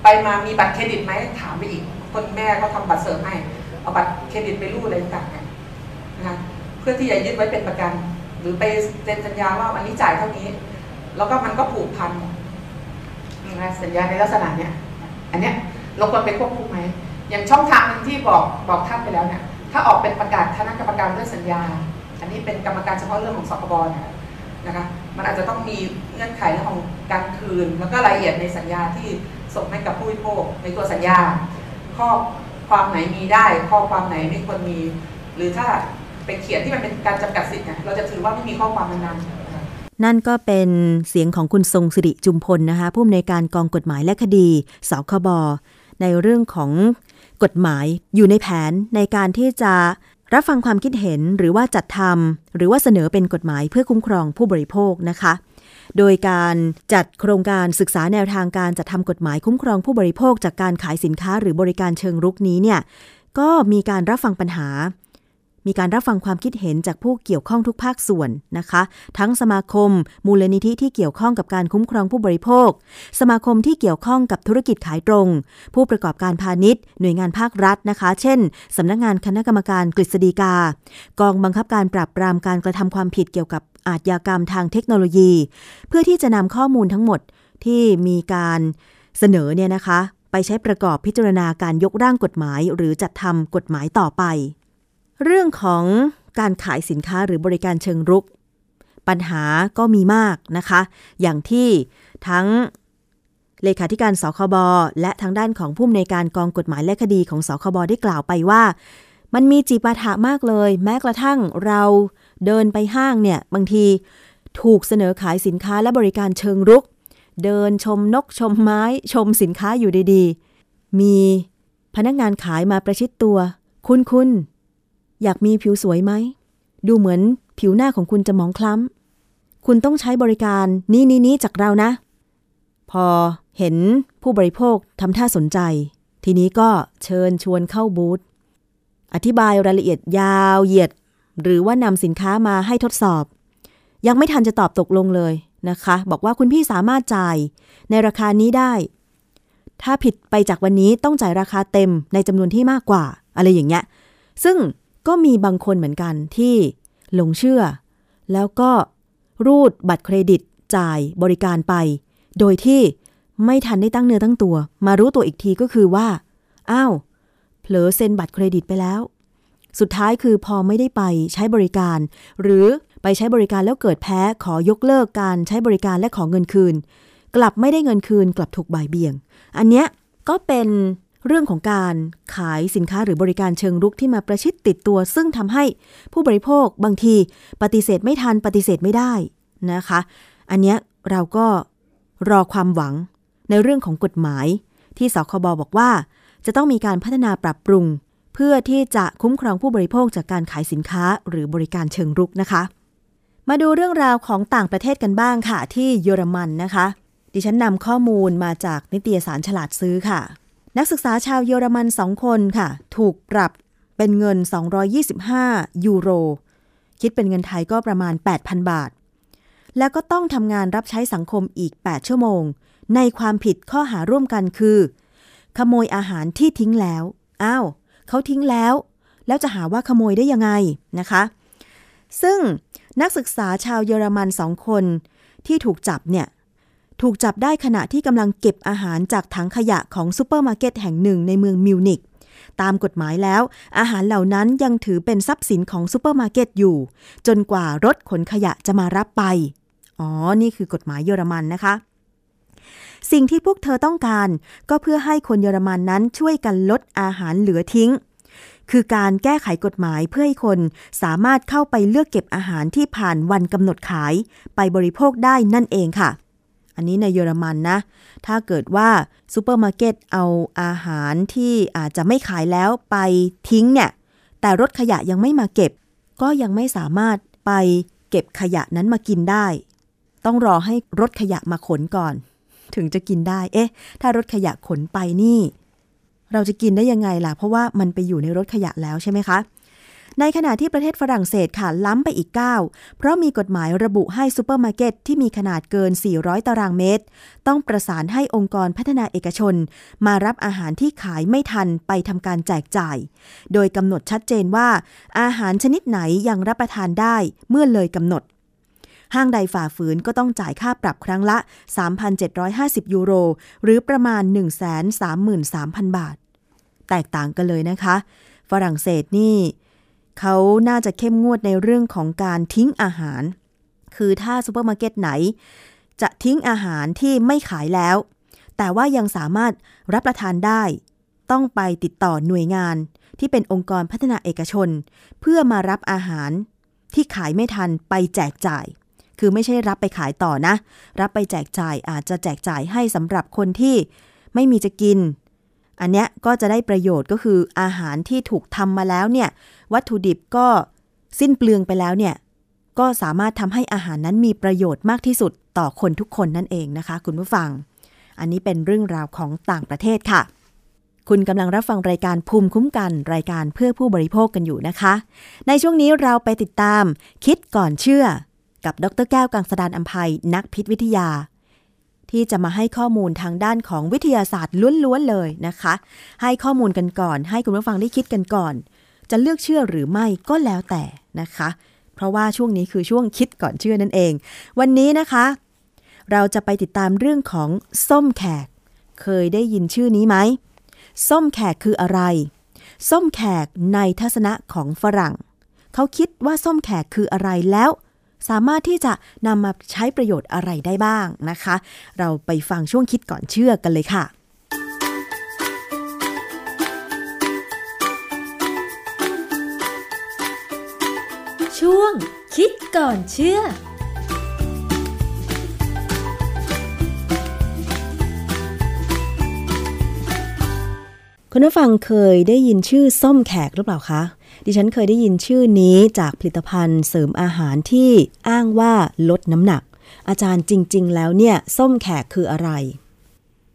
ไปมามีบัตรเครดิตไหมถามไปอีกคนแม่ก็ทำบัตรเสริมให้เอาบัตรเครดิตไปรูดอะไรต่างๆนะคะเพื่อที่จะยึดไว้เป็นประกันหรือไปเซ็นสัญญาว่าวันนี้จ่ายเท่านี้แล้วก็มันก็ผูกพันนะสัญญาในลักษณะเนี้ยอันเนี้ยเราควรไปควบคุมไหมอย่างช่องทางนึงที่บอกบอกท่านไปแล้วเนี่ยถ้าออกเป็นประกาศคณะกรรมการเรื่องสัญญาอันนี้เป็นกรรมการเฉพาะเรื่องของสคบเนี่ยนะคะมันอาจจะต้องมีเงื่อนไขเรื่องของการคืนแล้วก็รายละเอียดในสัญญาที่ส่งให้กับผู้บริโภคในตัวสัญญาข้อความไหนมีได้ข้อความไหนไม่ควรมีหรือถ้าไปเขียนที่มันเป็นการจำกัดสิทธิ์เนี่ยเราจะถือว่าไม่มีข้อความนั้นนั่นก็เป็นเสียงของคุณทรงศิริจุมพลนะคะผู้อำนวยการกองกฎหมายและคดีสคบในเรื่องของกฎหมายอยู่ในแผนในการที่จะรับฟังความคิดเห็นหรือว่าจัดทำหรือว่าเสนอเป็นกฎหมายเพื่อคุ้มครองผู้บริโภคนะคะโดยการจัดโครงการศึกษาแนวทางการจัดทำกฎหมายคุ้มครองผู้บริโภคจากการขายสินค้าหรือบริการเชิงรุกนี้เนี่ยก็มีการรับฟังปัญหามีการรับฟังความคิดเห็นจากผู้เกี่ยวข้องทุกภาคส่วนนะคะทั้งสมาคมมูลนิธิที่เกี่ยวข้องกับการคุ้มครองผู้บริโภคสมาคมที่เกี่ยวข้องกับธุรกิจขายตรงผู้ประกอบการพาณิชย์หน่วยงานภาครัฐนะคะเช่นสำนักงานคณะกรรมการกฤษฎีกากองบังคับการปราบปรามการกระทำความผิดเกี่ยวกับอาชญากรรมทางเทคโนโลยีเพื่อที่จะนำข้อมูลทั้งหมดที่มีการเสนอเนี่ยนะคะไปใช้ประกอบพิจารณาการยกร่างกฎหมายหรือจัดทำกฎหมายต่อไปเรื่องของการขายสินค้าหรือบริการเชิงรุกปัญหาก็มีมากนะคะอย่างที่ทั้งเลขาธิการสคบและทางด้านของผู้อำนวยการกองกฎหมายและคดีของสคบได้กล่าวไปว่ามันมีจิปาถะมากเลยแม้กระทั่งเราเดินไปห้างเนี่ยบางทีถูกเสนอขายสินค้าและบริการเชิงรุกเดินชมนกชมไม้ชมสินค้าอยู่ดีๆมีพนักงานขายมาประชิดตัวคุณคุณอยากมีผิวสวยไหมดูเหมือนผิวหน้าของคุณจะหมองคล้ำคุณต้องใช้บริการนี้นี้นี้จากเรานะพอเห็นผู้บริโภคทำท่าสนใจทีนี้ก็เชิญชวนเข้าบูธ อธิบายรายละเอียดยาวเหยียดหรือว่านำสินค้ามาให้ทดสอบยังไม่ทันจะตอบตกลงเลยนะคะบอกว่าคุณพี่สามารถจ่ายในราคานี้ได้ถ้าผิดไปจากวันนี้ต้องจ่ายราคาเต็มในจำนวนที่มากกว่าอะไรอย่างเงี้ยซึ่งก็มีบางคนเหมือนกันที่หลงเชื่อแล้วก็รูดบัตรเครดิตจ่ายบริการไปโดยที่ไม่ทันได้ตั้งเนื้อตั้งตัวมารู้ตัวอีกทีก็คือว่าอ้าวเผลอเซ็นบัตรเครดิตไปแล้วสุดท้ายคือพอไม่ได้ไปใช้บริการหรือไปใช้บริการแล้วเกิดแพ้ขอยกเลิกการใช้บริการและขอเงินคืนกลับไม่ได้เงินคืนกลับถูกบ่ายเบี่ยงอันเนี้ยก็เป็นเรื่องของการขายสินค้าหรือบริการเชิงรุกที่มาประชิดติดตัวซึ่งทำให้ผู้บริโภคบางทีปฏิเสธไม่ทันปฏิเสธไม่ได้นะคะอันเนี้ยเราก็รอความหวังในเรื่องของกฎหมายที่สคบบอกว่าจะต้องมีการพัฒนาปรับปรุงเพื่อที่จะคุ้มครองผู้บริโภคจากการขายสินค้าหรือบริการเชิงรุกนะคะมาดูเรื่องราวของต่างประเทศกันบ้างค่ะที่เยอรมันนะคะดิฉันนำข้อมูลมาจากนิตยสารฉลาดซื้อค่ะนักศึกษาชาวเยอรมันสองคนค่ะถูกปรับเป็นเงินสองร้อยยี่สิบห้ายูโรคิดเป็นเงินไทยก็ประมาณ แปดพัน บาทแล้วก็ต้องทำงานรับใช้สังคมอีกแปดชั่วโมงในความผิดข้อหาร่วมกันคือขโมยอาหารที่ทิ้งแล้วอ้าวเขาทิ้งแล้วแล้วจะหาว่าขโมยได้ยังไงนะคะซึ่งนักศึกษาชาวเยอรมันสองคนที่ถูกจับเนี่ยถูกจับได้ขณะที่กำลังเก็บอาหารจากถังขยะของซูเปอร์มาร์เก็ตแห่งหนึ่งในเมืองมิวนิกตามกฎหมายแล้วอาหารเหล่านั้นยังถือเป็นทรัพย์สินของซูเปอร์มาร์เก็ตอยู่จนกว่ารถขนขยะจะมารับไปอ๋อนี่คือกฎหมายเยอรมันนะคะสิ่งที่พวกเธอต้องการก็เพื่อให้คนเยอรมันนั้นช่วยกันลดอาหารเหลือทิ้งคือการแก้ไขกฎหมายเพื่อให้คนสามารถเข้าไปเลือกเก็บอาหารที่ผ่านวันกำหนดขายไปบริโภคได้นั่นเองค่ะอันนี้ในเยอรมันนะถ้าเกิดว่าซูเปอร์มาร์เก็ตเอาอาหารที่อาจจะไม่ขายแล้วไปทิ้งเนี่ยแต่รถขยะยังไม่มาเก็บก็ยังไม่สามารถไปเก็บขยะนั้นมากินได้ต้องรอให้รถขยะมาขนก่อนถึงจะกินได้เอ๊ะถ้ารถขยะขนไปนี่เราจะกินได้ยังไงล่ะเพราะว่ามันไปอยู่ในรถขยะแล้วใช่ไหมคะในขณะที่ประเทศฝรั่งเศสค่ะล้ำไปอีกก้าวเพราะมีกฎหมายระบุให้ซูเปอร์มาร์เก็ตที่มีขนาดเกินสี่ร้อยตารางเมตรต้องประสานให้องค์กรพัฒนาเอกชนมารับอาหารที่ขายไม่ทันไปทำการแจกจ่ายโดยกำหนดชัดเจนว่าอาหารชนิดไหนยังรับประทานได้เมื่อเลยกำหนดห้างใดฝ่าฝืนก็ต้องจ่ายค่าปรับครั้งละ สามพันเจ็ดร้อยห้าสิบ ยูโรหรือประมาณ หนึ่งแสนสามหมื่นสามพัน บาทแตกต่างกันเลยนะคะฝรั่งเศสนี่เขาน่าจะเข้มงวดในเรื่องของการทิ้งอาหารคือถ้าซูเปอร์มาร์เก็ตไหนจะทิ้งอาหารที่ไม่ขายแล้วแต่ว่ายังสามารถรับประทานได้ต้องไปติดต่อหน่วยงานที่เป็นองค์กรพัฒนาเอกชนเพื่อมารับอาหารที่ขายไม่ทันไปแจกจ่ายคือไม่ใช่รับไปขายต่อนะรับไปแจกจ่ายอาจจะแจกจ่ายให้สำหรับคนที่ไม่มีจะกินอันเนี้ยก็จะได้ประโยชน์ก็คืออาหารที่ถูกทำมาแล้วเนี่ยวัตถุดิบก็สิ้นเปลืองไปแล้วเนี่ยก็สามารถทำให้อาหารนั้นมีประโยชน์มากที่สุดต่อคนทุกคนนั่นเองนะคะคุณผู้ฟังอันนี้เป็นเรื่องราวของต่างประเทศค่ะคุณกำลังรับฟังรายการภูมิคุ้มกันรายการเพื่อผู้บริโภคกันอยู่นะคะในช่วงนี้เราไปติดตามคิดก่อนเชื่อกับดร.แก้วกังสดาลอำไพนักพิษวิทยาที่จะมาให้ข้อมูลทางด้านของวิทยาศาสตร์ล้วนๆเลยนะคะให้ข้อมูลกันก่อนให้คุณผู้ฟังได้คิดกันก่อนจะเลือกเชื่อหรือไม่ก็แล้วแต่นะคะเพราะว่าช่วงนี้คือช่วงคิดก่อนเชื่อนั่นเองวันนี้นะคะเราจะไปติดตามเรื่องของส้มแขกเคยได้ยินชื่อนี้ไหมส้มแขกคืออะไรส้มแขกในทัศนะของฝรั่งเขาคิดว่าส้มแขกคืออะไรแล้วสามารถที่จะนำมาใช้ประโยชน์อะไรได้บ้างนะคะเราไปฟังช่วงคิดก่อนเชื่อกันเลยค่ะช่วงคิดก่อนเชื่อคุณผู้ฟังเคยได้ยินชื่อส้มแขกหรือเปล่าคะดิฉันเคยได้ยินชื่อนี้จากผลิตภัณฑ์เสริมอาหารที่อ้างว่าลดน้ำหนักอาจารย์จริงๆแล้วเนี่ยส้มแขกคืออะไร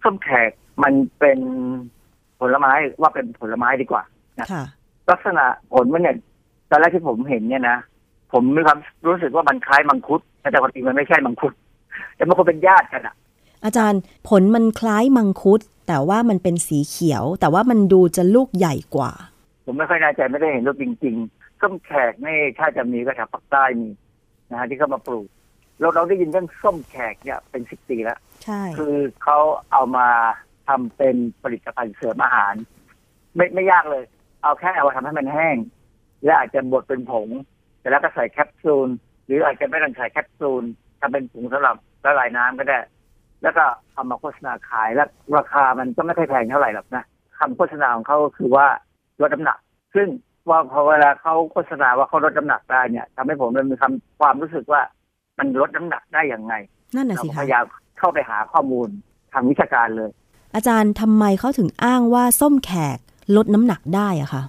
ส้มแขกมันเป็นผลไม้ว่าเป็นผลไม้ดีกว่านะ ลักษณะผลมันเนี่ยตอนแรกที่ผมเห็นเนี่ยนะผมมีความรู้สึกว่ามันคล้ายมังคุดแต่ความจริงมันไม่ใช่มังคุดแต่มันก็เป็นญาติกันอ่ะอาจารย์ผลมันคล้ายมังคุดแต่ว่ามันเป็นสีเขียวแต่ว่ามันดูจะลูกใหญ่กว่าผมไม่ค่อยแน่ใจไม่ได้เห็นรูปจริงๆส้มแขกนี่ถ้าจะมีก็แถวภาคใต้มีนะฮะที่เขามาปลูกเราเราได้ยินเรื่องส้มแขกเนี่ยเป็นสิบปีแล้วใช่คือเขาเอามาทำเป็นผลิตภัณฑ์เสริมอาหารไม่ไม่ยากเลยเอาแค่เอามาทำให้มันแห้งและอาจจะบดเป็นผงแต่แล้วก็ใส่แคปซูลหรืออาจจะไม่ต้องใส่แคปซูลทำเป็นผงสำหรับละลายน้ำก็ได้แล้วก็เอามาโฆษณาขายและราคามันก็ไม่ค่อยแพงเท่าไหร่หรอกนะคำโฆษณาของเขาคือว่าลดน้ำหนักซึ่งว่าพอเวลาเขาโฆษณาว่าเขาลดน้ำหนักได้เนี่ยทำให้ผมเลยมีคำความรู้สึกว่ามันลดน้ำหนักได้อย่างไรนั่นน่ะสิคะพยายามเข้าไปหาข้อมูลทางวิชาการเลยอาจารย์ทำไมเขาถึงอ้างว่าส้มแขกลดน้ำหนักได้อะคะ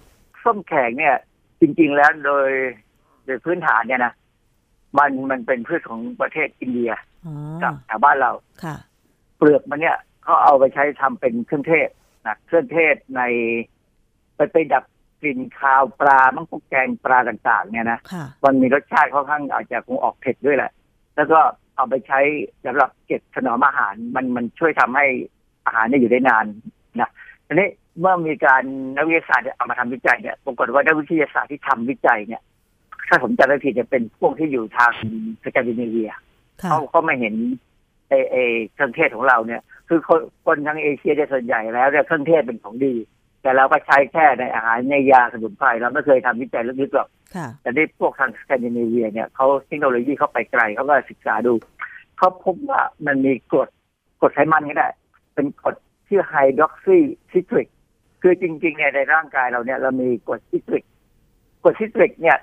ส้มแขกเนี่ยจริงๆแล้วโดยโดยพื้นฐานเนี่ยนะมันมันเป็นพืชของประเทศอินเดียกับแถวบ้านเราเปลือกมันเนี่ยเขาเอาไปใช้ทำเป็นเครื่องเทศนะเครื่องเทศในไปไปดับกลิ่นคาวปลามังคุดแกงปลาต่างๆเนี่ยนะมันมีรสชาติค่อนข้างอาจจะคงออกเผ็ดด้วยแหละแล้วก็เอาไปใช้สำหรับเก็บถนอมอาหารมันมันช่วยทำให้อาหารเนี่ยอยู่ได้นานนะทีนี้เมื่อมีการนักวิทยาศาสตร์เอามาทำวิจัยเนี่ยปรากฏว่านักวิทยาศาสตร์ที่ทำวิจัยเนี่ยถ้าผมจำไม่ผิดจะเป็นพวกที่อยู่ทางสแกนดิเนเวียเขาก็มาเห็นเอเอเครื่องเทศของเราเนี่ยคือคนคนทางเอเชียส่วนใหญ่แล้วเนี่ยเครื่องเทศเป็นของดีแต่เราก็ใช้แค่ในอาหารในยาสมุนไพรเราไม่เคยทำวิจัยลึกๆหรอกแต่ในพวกทางสแกนดิเนเวียเนี่ยเขาเทคโนโลยีเข้าไปไกลเขาก็ศึกษาดูเขาพบว่ามันมีกรดกรดไขมันก็ได้เป็นกรดชื่อไฮดรอกซีซิตริกคือจริงๆเนี่ยในร่างกายเราเนี่ยเรามีกรดซิตริกกรดซิตริกเนี่ย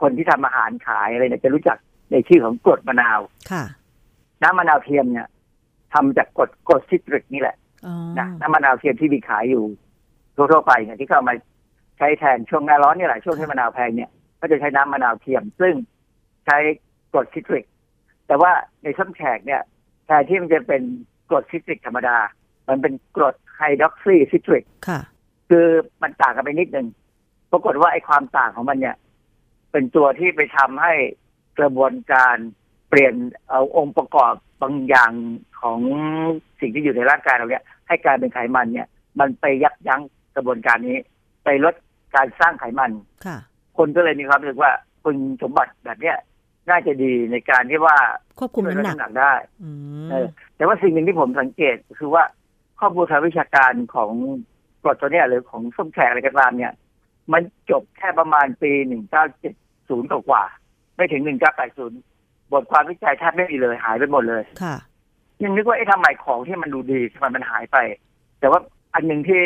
คนที่ทำอาหารขายอะไรเนี่ยจะรู้จักในชื่อของกรดมะนาวน้ำมะนาวเทียมเนี่ยทำจากกรดกรดซิตริกนี่แหละน้ำมะนาวเทียมที่มีขายอยู่ทั่วๆไปเนี่ยที่เขามาใช้แทนช่วงหน้าร้อนนี่แหละช่วงที่มะนาวแพงเนี่ยก็จะใช้น้ำมะนาวเทียมซึ่งใช้กรดซิตริกแต่ว่าในส้มแขกเนี่ยแทนที่มันจะเป็นกรดซิตริกธรรมดามันเป็นกรดไฮดรอกซีซิตริกคือมันต่างกันไปนิดนึงปรากฏว่าไอ้ความต่างของมันเนี่ยเป็นตัวที่ไปทำให้กระบวนการเปลี่ยนเอาองค์ประกอบบางอย่างของสิ่งที่อยู่ในร่างกายเราเนี่ยให้กลายเป็นไขมันเนี่ยมันไปยับยั้งกระบวนการนี้ไปลดการสร้างไขมัน ค่ะคนก็เลยมีความรู้สึกว่าคุณสมบัติแบบเนี้ยน่าจะดีในการที่ว่าควบคุมน้ำหนักได้แต่ว่าสิ่งหนึ่งที่ผมสังเกตคือว่าข้อมูลทางวิชาการของกรดตัวเนี้ยหรือของส้มแขกอะไรก็ตามเนี่ยมันจบแค่ประมาณปีหนึ่งเก้าเจ็ดศูนย์กว่าๆไม่ถึงหนึ่งเก้าแปดศูนย์บทความวิจัยแทบไม่มีเลยหายไปหมดเลยค่ะยังนึกว่าไอ้ทำไมของที่มันดูดีทำไมมันหายไปแต่ว่าอันนึงที่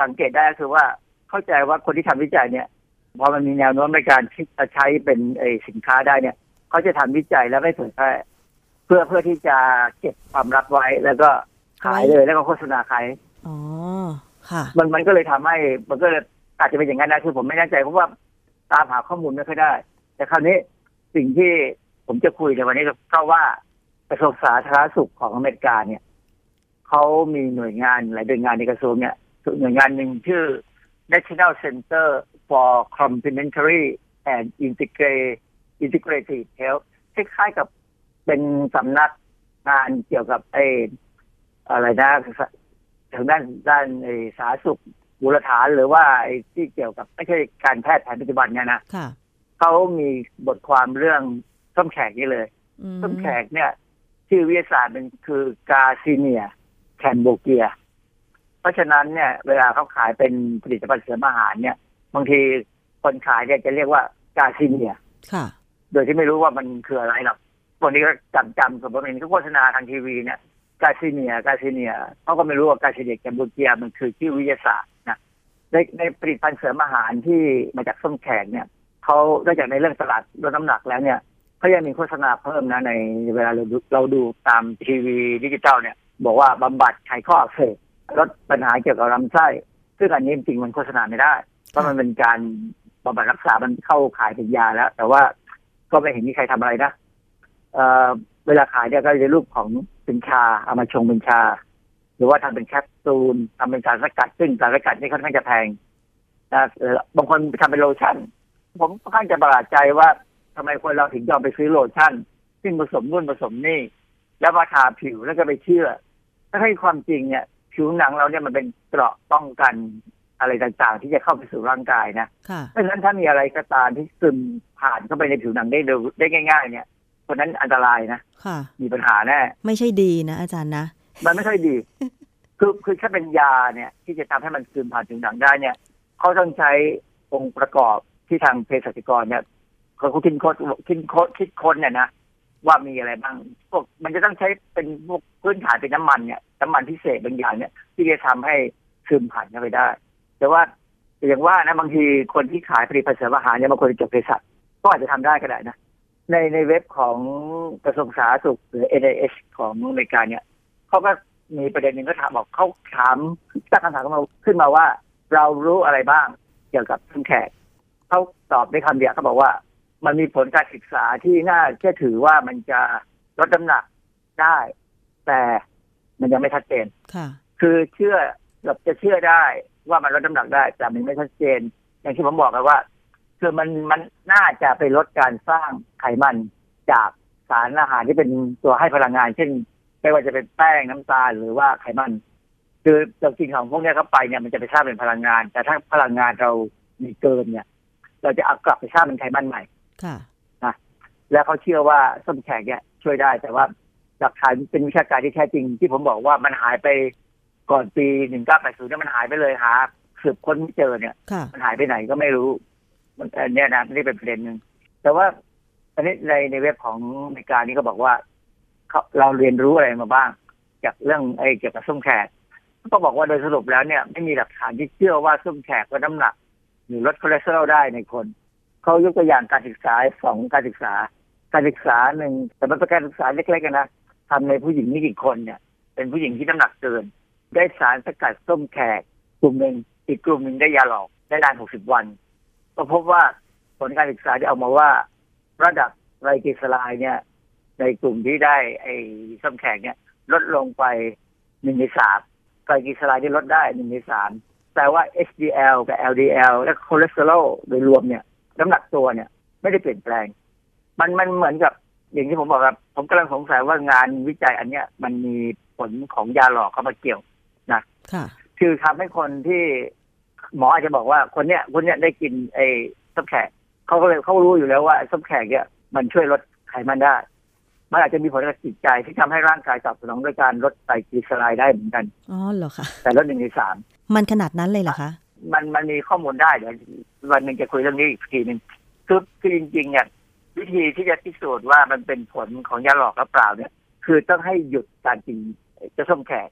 สังเกตได้คือว่าเข้าใจว่าคนที่ทำวิจัยเนี่ยพอมันมีแนวโน้มในการที่จะใช้เป็นสินค้าได้เนี่ยเขาจะทำวิจัยแล้วไม่เผยแพร่เพื่อเพื่อที่จะเก็บความลับไว้แล้วก็ขายเลยแล้วก็โฆษณาขายอ๋อค่ะมันมันก็เลยทำให้มันก็อาจจะเป็นอย่างนั้นนะคือผมไม่แน่ใจเพราะว่าตามหาข้อมูลไม่ค่อยได้แต่คราวนี้สิ่งที่ผมจะคุยในวันนี้ก็ว่ากระทรวงสาธารณสุขของอเมริกาเนี่ยเขามีหน่วยงานหลายหน่วยงานในกระทรวงเนี่ยหน่วยงานหนึ่งชื่อ National Center for Complementary and Integrative Health คล้ายๆกับเป็นสำนักงานเกี่ยวกับไอ้อะไรนะทางด้านด้านไอ้สาธารณสุขมูลฐานหรือว่าไอ้ที่เกี่ยวกับไม่ใช่การแพทย์แผนปัจจุบันเนี่ยนะเขามีบทความเรื่องส้มแขกนี่เลยส้มแขกเนี่ยชื่อวิทยาศาสตร์มันคือกาซิเนียแคนโบเกียเพราะฉะนั้นเนี่ยเวลาเขาขายเป็นผลิตภัณฑ์เสริมอาหารเนี่ยบางทีคนขายเนี่ยจะเรียกว่ากาซิเนียโดยที่ไม่รู้ว่ามันคืออะไรหรอกวันนี้ก็จำจำสมมติเห็นเขาโฆษณาทางทีวีเนี่ยกาซิเนียกาซิเนียเขาก็ไม่รู้ว่ากาซิเนียแคนโบเกียมันคือชื่อวิทยาศาสตร์นะในในผลิตภัณฑ์เสริมอาหารที่มาจากส้มแขกเนี่ยเขานอกจากในเรื่องตลาดลดน้ำหนักแล้วเนี่ยเขายังมีโฆษณาเพิ่มนะในเวลาเราดูเราดูตามทีวีดิจิตอลเนี่ยบอกว่าบำบัดไขข้ออักเสบลดปัญหาเกี่ยวกับลำไส้ซึ่งอันนี้จริงมันโฆษณาไม่ได้เพราะมันเป็นการบำบัดรักษามันเข้าขายเป็นยาแล้วแต่ว่าก็ไม่เห็นมีใครทำอะไรนะ เอ่อ เวลาขายเนี่ยก็จะรูปของเป็นชาเอามาชงเป็นชาหรือว่าทำเป็นแคปซูลทำเป็นสารสกัดซึ่งสารสกัดนี่ค่อนข้างจะแพง นะบางคนทำเป็นโลชั่นผมค่อนข้างจะประหลาดใจว่าทำไมคนเราถึงยอมไปซื้อโลชั่นซึ่งผสมนู่นผสมนี่แล้วมาทาผิวแล้วก็ไปเชื่อถ้าให้ความจริงเนี่ยผิวหนังเราเนี่ยมันเป็นเกราะป้องกันอะไรต่างๆที่จะเข้าไปสู่ร่างกายนะเพราะฉะนั้นถ้ามีอะไรกระตานที่ซึมผ่านเข้าไปในผิวหนังได้ได้ง่ายๆเนี่ยคนนั้นอันตรายนะมีปัญหาแน่ไม่ใช่ดีนะอาจารย์นะมันไม่ใช่ดีคือคือถ้าเป็นยาเนี่ยที่จะทำให้มันซึมผ่านผิวหนังได้เนี่ยเขาต้องใช้องค์ประกอบที่ทางเภสัชกรเนี่ยเขาคิดค้นคิดค้นคิดค้นเนี่ยนะว่ามีอะไรบ้างพวกมันจะต้องใช้เป็นพวกพื้นฐานเป็นน้ำมันเนี่ยน้ำมันพิเศษบางอย่างเนี่ยที่จะทำให้ซึมผ่านเข้าไปได้แต่ว่าอย่างว่านะบางทีคนที่ขายผลิตภัณฑ์เสริมอาหารเนี่ยบางคนจบเภสัชก็อาจจะทำได้ก็ได้นะในในเว็บของกระทรวงสาธารณสุขหรือ เอ็น ไอ เอช ของอเมริกาเนี่ยเขาก็มีประเด็นหนึ่งก็ถามบอกเขาถามตั้งคำถามขึ้นมาว่าเรารู้อะไรบ้างเกี่ยวกับน้ำแขกเขาตอบในคำเดียวเขาบอกว่ามันมีผลการศึกษาที่น่าเชื่อถือว่ามันจะลดน้ำหนักได้แต่มันยังไม่ชัดเจนคือเชื่อเราจะเชื่อได้ว่ามันลดน้ำหนักได้แต่มันไม่ชัดเจนอย่างที่ผมบอกไปว่าคือมันมันน่าจะไปลดการสร้างไขมันจากสารอาหารที่เป็นตัวให้พลังงานเช่นไม่ว่าจะเป็นแป้งน้ำตาลหรือว่าไขมันคือเรากินของพวกนี้เข้าไปเนี่ยมันจะไปสร้างเป็นพลังงานแต่ถ้าพลังงานเรามีเกินเนี่ยเราจะเอากลับไปสร้างเป็นไขมันใหม่ค่ะนะแล้วเขาเชื่อว่าส้มแขกเนี่ยช่วยได้แต่ว่าหลักฐานเป็นวิชาการที่แท้จริงที่ผมบอกว่ามันหายไปก่อนปีหนึ่งเก้าแปดศูนย์เนี่ยมันหายไปเลยหาสืบค้นไม่เจอเนี่ยมันหายไปไหนก็ไม่รู้มันอันนี้นะนี่เป็นประเด็นหนึ่งแต่ว่าอันนี้ในในเว็บของอเมริกานี่ก็บอกว่าเราเรียนรู้อะไรมาบ้างจากเรื่องไอ้เกี่ยวกับส้มแขกก็บอกว่าโดยสรุปแล้วเนี่ยไม่มีหลักฐานที่เชื่อว่าส้มแขกลดน้ำหนักหรือลดคอเลสเตอรอลได้ในคนเขายกตัวอย่างการศึกษาสองการศึกษาการศึกษาหนึ่งแต่มันเป็นการศึกษาเล็กๆกันนะทำในผู้หญิงไม่กี่คนเนี่ยเป็นผู้หญิงที่น้ำหนักเกินได้สารสกัดส้มแขกกลุ่มหนึ่งอีกกลุ่มหนึ่งได้ยาหลอกได้นานหกสิบวันก็พบว่าผลการศึกษาได้ออกมาว่าระดับไตรกลีเซอไรด์เนี่ยในกลุ่มที่ได้ไอ้ส้มแขกเนี่ยลดลงไปหนึ่งในสามไตรกลีเซอไรด์ที่ลดได้หนึ่งในสามแต่ว่า เอช ดี แอล กับ แอล ดี แอล และคอเลสเตอรอลโดยรวมเนี่ยน้ำหนักตัวเนี่ยไม่ได้เปลี่ยนแปลงมันมันเหมือนกับอย่างที่ผมบอกครับผมกำลังสงสัยว่างานวิจัยอันเนี้ยมันมีผลของยาหลอกเข้ามาเกี่ยวนะคือทำให้คนที่หมออาจจะบอกว่าคนเนี้ยคนเนี้ยได้กินไอ้ส้มแขกเขาก็เลยเขารู้อยู่แล้วว่าส้มแขกเนี่ยมันช่วยลดไขมันได้มันอาจจะมีผลกับจิตใจที่ทำให้ร่างกายตอบสนองด้วยการลดไตรกลีเซอไรด์ได้เหมือนกันอ๋อเหรอคะแต่ลดหนึ่งในสามมันขนาดนั้นเลยเหรอคะมันมันมีข้อมูลได้เดี๋ยววันหนึ่งจะคุยเรื่องนี้อีกทีหนึ่งคือคือจริงๆเนี่ยวิธีที่จะพิสูจน์ว่ามันเป็นผลของยาหลอกหรือเปล่าเนี่ยคือต้องให้หยุดการกินเจ้าส้มแขก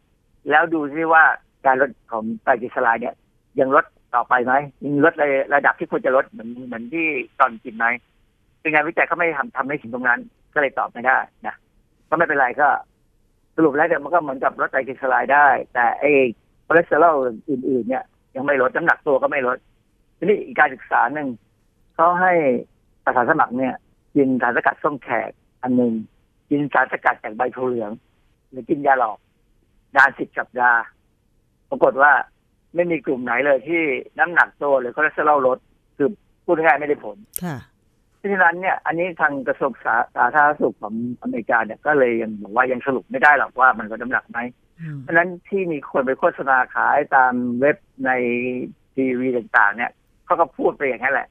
แล้วดูซิว่าการลดของไตรกลีเซอไรด์เนี่ยยังลดต่อไปไหมยังลดระดับที่ควรจะลดเหมือนเหมือนที่ตอนกินไหมเป็นงานวิจัยเขาไม่ทำทำให้ถึงตรงนั้นก็เลยตอบไม่ได้นะก็ไม่เป็นไรก็สรุปแล้วเดี๋ยวมันก็เหมือนกับลดไตรกลีเซอไรด์ได้แต่ไอ้คอเลสเตอรอลอื่นๆเนี่ยยังไม่ลดน้ำหนักตัวก็ไม่ลดทีนี้อีกการศึกษาหนึ่งเขาให้อาสาสมัครเนี่ยกินสารสกัดส้มแขกอันหนึ่งกินสารสกัดจากใบถั่วเหลืองหรือกินยาหลอกนานสิบสัปดาห์ปรากฏว่าไม่มีกลุ่มไหนเลยที่น้ำหนักตัวหรือคอเลสเตอรอลลดคือพูดง่ายๆไม่ได้ผลเพราะฉะนั้นเนี่ยอันนี้ทางกระทรวงสาธารณสุขของอเมริกาเนี่ยก็เลยยังบอกว่ายังสรุปไม่ได้หรอกว่ามันลดน้ำหนักไหมเพราะฉะนั้นที่มีคนไปโฆษณาขายตามเว็บในทีวีต่างๆเนี่ยเขาก็พูดไปอย่างนั้นแหละ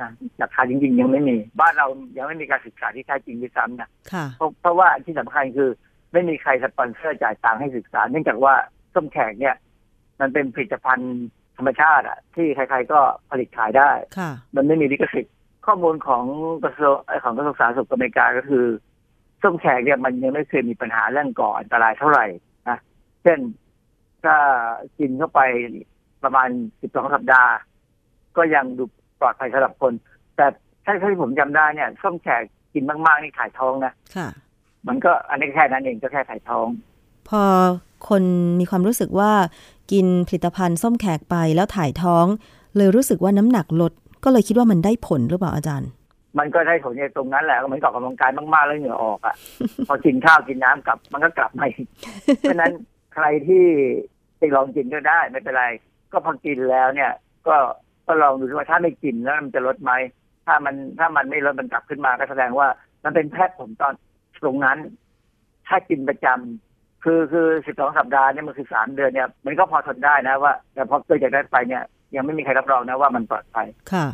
นะหลักฐานจริงๆยังไม่มีบ้านเรายังไม่มีการศึกษาที่แท้จริงด้วยซ้ำนะเพราะเพราะว่าที่สำคัญคือไม่มีใครสปอนเซอร์จ่ายตังค์ให้ศึกษาเนื่องจากว่าส้มแขกเนี่ยมันเป็นผลิตภัณฑ์ธรรมชาติอ่ะที่ใครๆก็ผลิตขายได้มันไม่มีลิขสิทธิ์ข้อมูลของกระทรวงของกระทรวงสาธารณสุขอเมริกาก็คือส้มแขกเนี่ยมันยังไม่เคยมีปัญหาเรื่องก่ออันตรายเท่าไหร่นะเช่นถ้ากินเข้าไปประมาณสิบสองสัปดาห์ก็ยังดูปลอดภัยสำหรับคนแต่ถ้าที่ผมจำได้เนี่ยส้มแขกกินมากๆนี่ถ่ายท้องนะมันก็อันนี้แค่นั้นเองก็แค่ถ่ายท้องพอคนมีความรู้สึกว่ากินผลิตภัณฑ์ส้มแขกไปแล้วถ่ายท้องเลยรู้สึกว่าน้ำหนักลดก็เลยคิดว่ามันได้ผลหรือเปล่าอาจารย์มันก็ได้ผลในตรงนั้นแหละเหมือนออกกำลังกายมากๆแล้วเหงื่อออกอ่ะ พอกินข้าวกินน้ำกลับมันก็กลับมาเพราะนั้นใครที่ไปลองกินก็ได้ไม่เป็นไรก็พอกินแล้วเนี่ยก็ ก็ลองดูว่าถ้าไม่กินแล้วมันจะลดไหมถ้ามันถ้ามันไม่ลดมันกลับขึ้นมาก็แสดงว่ามันเป็นแพทย์ผมตอนตรงนั้นถ้ากินประจำคือคือสิบสองสัปดาห์เนี่ยมันคือสามเดือนเนี่ยมันก็พอทนได้นะว่าแต่พอเกิดจากนั้นไปเนี่ยยังไม่มีใครรับรองนะว่ามันปลอดภัยค่ะ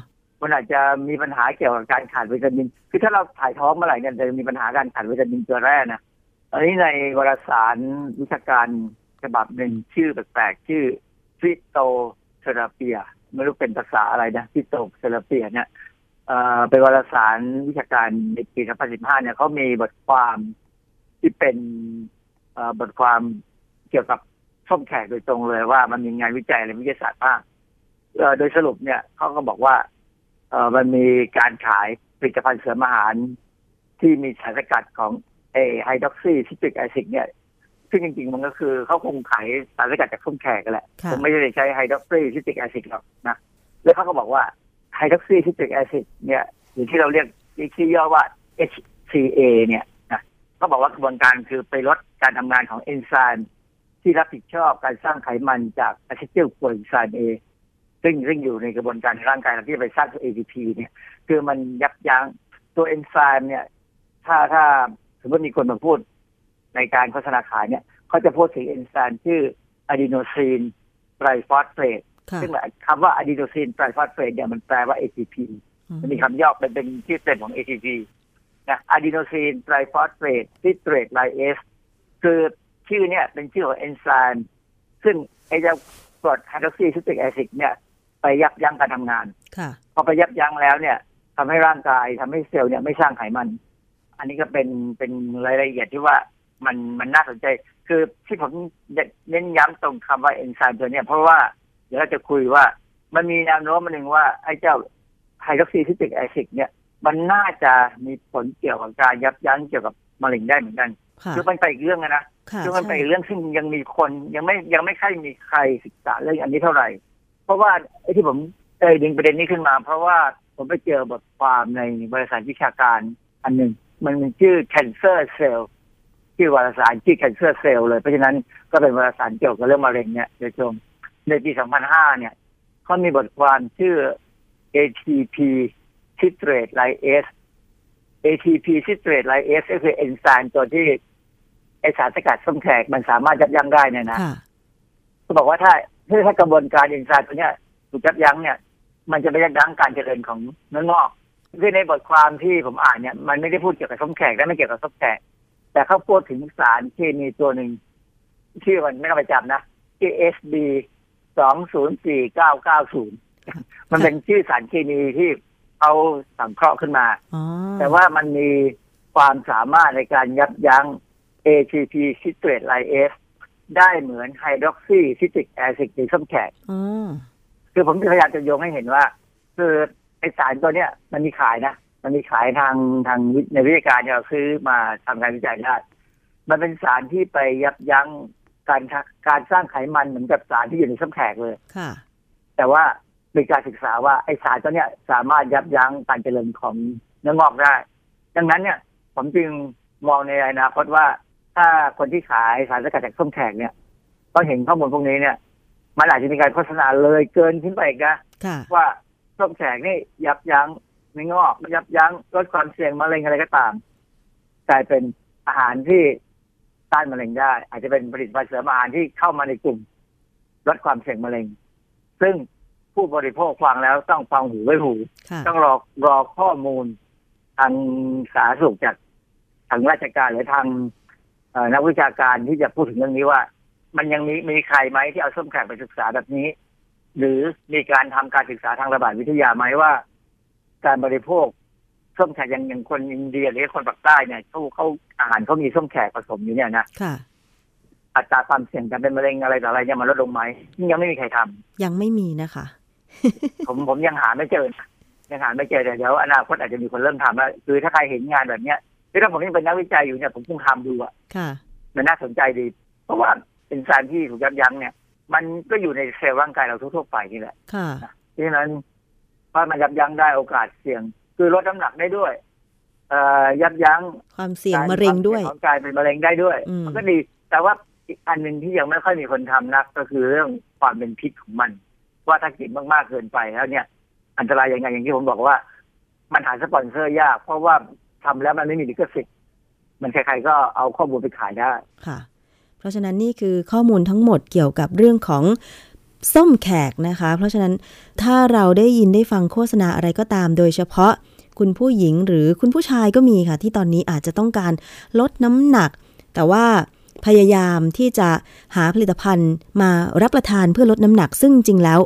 มันอาจจะมีปัญหาเกี่ยวกับการขาดวิตามินคือถ้าเราถ่ายท้องเมื่อไหร่เนี่ยจะมีปัญหาการขาดวิตามินตัวแรกนะอันนี้ในวารสารวิชาการฉบับหนึ่งชื่อแปลกๆชื่อฟิโตเทราปีไม่รู้เป็นภาษาอะไรนะฟิโตเทราปีเนี่ยเป็นวารสารวิชาการในปีสองพันสิบห้าเนี่ยเขามีบทความที่เป็นบทความเกี่ยวกับส้มแขกโดยตรงเลยว่ามันมีงานวิจัยอะไรวิทยาศาสตร์บ้างโดยสรุปเนี่ยเขาก็บอกว่ามันมีการขายผลิตภัณฑ์เสริมอาหารที่มีสารสกัดของไอไฮดรอกซีซิตริกแอซิดเนี่ยซึ่งจริงๆมันก็คือเขาคงขายสารสกัดจากส้มแขกกันแหละคงไม่ได้ใช้ไฮดรอกซีซิตริกแอซิดหรอกนะแล้วเขาก็บอกว่าไฮดรอกซีซิตริกแอซิดเนี่ยหรือที่เราเรียกชื่อย่อว่า เอช ซี เอ เนี่ยนะเขาบอกว่ากระบวนการคือไปลดการทำงานของเอนไซม์ที่รับผิดชอบการสร้างไขมันจากอะซิทิลโคเอนไซม์ เอซึ่งซึ่งอยู่ในกระบวนการร่างกายที่จะไปสร้างตัว เอ ที พี เนี่ยคือมันยับยั้งตัวเอนไซม์เนี่ยถ้าถ้าสมมติมีคนมาพูดในการโฆษณาขายเนี่ยเขาจะพูดถึงเอนไซม์ชื่ออะดีโนซีนไตรฟอสเฟตซึ่งคำว่าอะดีโนซีนไตรฟอสเฟตเนี่ยมันแปลว่า เอ ที พี มันมีคำย่อเป็นเป็นชื่อเต็มของ เอ ที พี นะอะดีโนซีนไตรฟอสเฟตซิตเรตไลเอสคือชื่อเนี่ยเป็นชื่อของเอนไซม์ซึ่งไอ้เจ้ากรดไฮดรอกซีซิตริกแอซิดเนี่ยไปยับยั้งการทำงานค่ะพอไปยับยั้งแล้วเนี่ยทำให้ร่างกายทำให้เซลล์เนี่ยไม่สร้างไขมันอันนี้ก็เป็นเป็นรายละเอียดที่ว่ามันมันน่าสนใจคือที่ผมเน้นย้ำตรงคำว่าเอนไซม์ตัวเนี่ยเพราะว่าเดี๋ยวเราจะคุยว่ามันมีแนวโน้มหนึ่งว่าไอ้เจ้าไฮดรอกซีซิตริกแอซิดเนี่ยมันน่าจะมีผลเกี่ยวกับการยับยั้งเกี่ยวกับมะเร็งได้เหมือนกันคือมันไปอีกเรื่องนะคือมันไปอีกเรื่องซึ่งยังมีคนยังไม่ยังไม่ค่อยมีใครศึกษาเรื่องอันนี้เท่าไหร่เพราะว่าไอ้ที่ผมเอ่ยดึงประเด็นนี้ขึ้นมาเพราะว่าผมไปเจอบทความในวารสารวิชาการอันหนึ่งมันชื่อ Cancer Cell ชื่อวารสารชื่อ Cancer Cell เลยเพราะฉะนั้นก็เป็นวารสารเกี่ยวกับเรื่องมะเร็งเนี่ยโดยตรงในปีสองพันห้าเนี่ยเขามีบทความชื่อ เอ ที พี Citrate Lyase เอ ที พี Citrate Lyase ก็คือเอนไซม์ตัวที่ไอสารสกัดส้มแขกมันสามารถยับยั้งได้เนี่ยนะเขาบอกว่าถ้าถ้ากระบวนการเอนไซม์ตัวเนี้ยถูกยับยั้งเนี่ยมันจะไปยับยั้งการเจริญของเนื้องอกคือในบทความที่ผมอ่านเนี่ยมันไม่ได้พูดเกี่ยวกับส้มแขกและไม่เกี่ยวกับส้มแขกแต่เขาพูดถึงสารเคมีตัวหนึ่งชื่อมันไม่ต้องไปจำนะชื่อ เอส บี สอง ศูนย์ สี่ เก้า เก้า ศูนย์มันเป็นชื่อสารเคมีที่เอาสังเคราะห์ขึ้นมาแต่ว่ามันมีความสามารถในการยับยั้ง เอ ที พี Citrate Lyaseได้เหมือนไฮดรอกซีซิตริกแอซิดในส้มแขกคือผมพยายามจะโยงให้เห็นว่าคือไอสารตัวเนี้ยมันมีขายนะมันมีขายทางทางในวิทยาการเราซื้อมาทำการวิจัยได้มันเป็นสารที่ไปยับยั้งการการสร้างไขมันเหมือนกับสารที่อยู่ในส้มแขกเลยค่ะแต่ว่ามีการศึกษาว่าไอสารตัวเนี้ยสามารถยับยั้งการเจริญของเนื้องอกได้ดังนั้นเนี่ยผมจึงมองในอนาคตว่าถ้าคนที่ขายสารสกัดจากส้มแขกเนี่ยก็เห็นข้อมูลพวกนี้เนี่ยมันอาจจะมีการโฆษณาเลยเกินขึ้นไปอีกนะว่าส้มแขกนี่ยับยั้งไม่งอกยับยั้งลดความเสี่ยงมะเร็งอะไรก็ตามกลายเป็นอาหารที่ต้านมะเร็งได้อาจจะเป็นผลิตภัณฑ์เสริมอาหารที่เข้ามาในกลุ่มลดความเสี่ยงมะเร็งซึ่งผู้บริโภคฟังแล้วต้องฟังหูไว้หูต้องรอรอข้อมูลทางสาธารณสุขจากทางราชการหรือทางนักวิชาการที่จะพูดถึงเรื่องนี้ว่ามันยังมีมีใครไหมที่เอาส้มแขกไปศึกษาแบบนี้หรือมีการทำการศึกษาทางระบาดวิทยาไหมว่าการบริโภคส้มแขกอย่างอย่างคนอินเดียหรือคนภาคใต้เนี่ยเขาเขาอาหารเขามีส้มแขกผสมอยู่เนี่ยนะค่ะอัตราความเสี่ยงการเป็นมะเร็งอะไรต่ออะไรเนี่ยมันลดลงไหมยังไม่มีใครทำยังไม่มีนะคะผมผมยังหาไม่เจอยังหาไม่เจอแต่เดี๋ยวอนาคตอาจจะมีคนเริ่มทำแล้วคือถ้าใครเห็นงานแบบเนี้ยที่เราผมยังเป็นนักวิจัยอยู่เนี่ยผมคงทำดูอ่ะมันน่าสนใจดีเพราะว่าเป็นสารที่ถูกยับยั้งเนี่ยมันก็อยู่ในเซลล์ร่างกายเราทั่วๆไปนี่แหละเพราะฉะนั้นพอมันยับยั้งได้โอกาสเสี่ยงคือลดน้ำหนักได้ด้วยเอ่อยับยั้งความเสี่ยงมะเร็งด้วยของกายเป็นมะเร็งได้ด้วยมันก็ดีแต่ว่าอีกอันหนึ่งที่ยังไม่ค่อยมีคนทำนักก็คือเรื่องความเป็นพิษของมัน ว่าถ้ากินมากๆเกินไปแล้วเนี่ยอันตรายยังไงอย่างที่ผมบอกว่ามันหาสปอนเซอร์ยากเพราะว่าทำแล้วมันไม่มีลิขสิทธิ์มันใครๆก็เอาข้อมูลไปขายได้ค่ะเพราะฉะนั้นนี่คือข้อมูลทั้งหมดเกี่ยวกับเรื่องของส้มแขกนะคะเพราะฉะนั้นถ้าเราได้ยินได้ฟังโฆษณาอะไรก็ตามโดยเฉพาะคุณผู้หญิงหรือคุณผู้ชายก็มีค่ะที่ตอนนี้อาจจะต้องการลดน้ำหนักแต่ว่าพยายามที่จะหาผลิตภัณฑ์มารับประทานเพื่อลดน้ำหนักซึ่งจริงแล้ว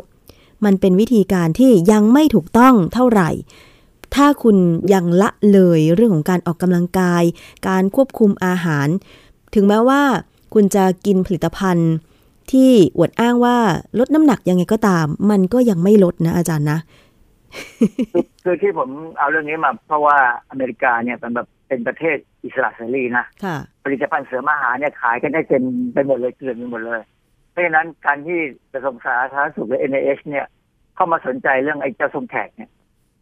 มันเป็นวิธีการที่ยังไม่ถูกต้องเท่าไหร่ถ้าคุณยังละเลยเรื่องของการออกกำลังกายการควบคุมอาหารถึงแม้ว่าคุณจะกินผลิตภัณฑ์ที่อวดอ้างว่าลดน้ำหนักยังไงก็ตามมันก็ยังไม่ลดนะอาจารย์นะคือที่ผมเอาเรื่องนี้มาเพราะว่าอเมริกาเนี่ยเป็นแบบเป็นประเทศอิสระเสรีนะผลิตภัณฑ์เสริมอาหารเนี่ยขายกันได้เต็มไปหมดเลยเกลื่อนไปหมดเลยเพราะฉะนั้นการที่กระทรวงสาธารณสุขหรือ เอ็น ไอ เอช เนี่ยเข้ามาสนใจเรื่องไอ้เจ้าส้มแขกเนี่ย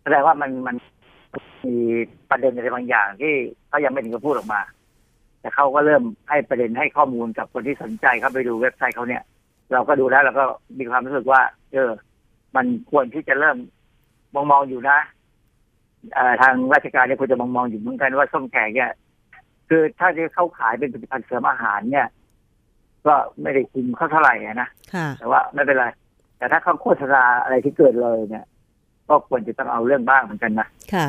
แสดงว่ามันมันมีประเด็นอะไรบางอย่างที่เขายังไม่ถึงกับพูดออกมาแต่เขาก็เริ่มให้ประเด็นให้ข้อมูลกับคนที่สนใจเข้าไปดูเว็บไซต์เขาเนี่ยเราก็ดูแล้วเราก็มีความรู้สึกว่าเออมันควรที่จะเริ่มมองมองอยู่นะทางราชการเนี่ยควรจะมองมองอยู่เหมือนกันว่าส้มแขกเนี่ยคือถ้าที่เขาขายเป็นผลิตภัณฑ์เสริมอาหารเนี่ยก็ไม่ได้คุ้มเขาเท่าไหร่นะแต่ว่าไม่เป็นไรแต่ถ้าเขาโฆษณาอะไรที่เกิดเลยเนี่ยก็ควรจะต้องเอาเรื่องบ้างเหมือนกันนะค่ะ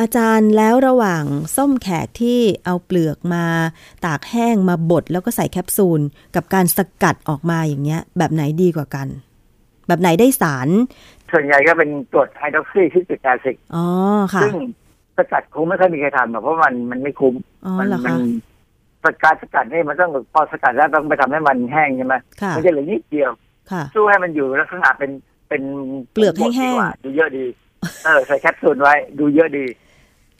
อาจารย์แล้วระหว่างส้มแขกที่เอาเปลือกมาตากแห้งมาบดแล้วก็ใส่แคปซูลกับการสกัดออกมาอย่างเงี้ยแบบไหนดีกว่ากันแบบไหนได้สารส่วนใหญ่ก็เป็นกรดไฮดรอกซีซิตริกแอซิดอ๋อค่ะซึ่งสกัดคงไม่ค่อยมีใครทำหรอกเพราะมันมันไม่คุ้มมันมันสกัดสกัดให้มันต้องพอสกัดแล้วต้องไปทำให้มันแห้งใช่ไหมมันจะเหลือนิดเดียวสู้ให้มันอยู่ลักษณะเป็นเป็นเปลือกแห้งๆดูเยอะดีเออใส่แคปซูลไว้ดูเยอะดี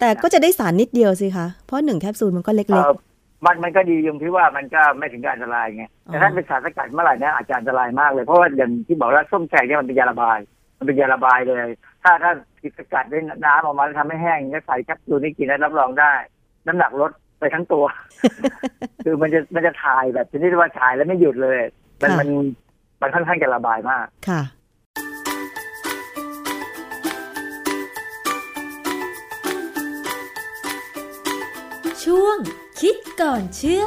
แต่ก็จะได้สารนิดเดียวสิคะเพราะหนึ่งแคปซูลมันก็เล็กๆมันมันก็ดีตรงที่ว่ามันก็ไม่ถึงกับอันตรายไงแต่ถ้าเป็นสารสกัดเมื่อไหร่นะอาจจะอันตรายมากเลยเพราะว่าอย่างที่บอกว่าส้มแขกเนี่ยมันเป็นยาระบายมันเป็นยาระบายเลยถ้าถ้าสกัดด้วยน้ำออกมาแล้วทำให้แห้งก็ใส่แคปซูลนี่กินแล้วรับรองได้น้ำหนักลดไปทั้งตัวคือมันจะมันจะถ่ายแบบชนิดว่าถ่ายแล้วไม่หยุดเลยมันมันมันค่อนข้างจะระบายมากค่ะช่วงคิดก่อนเชื่อ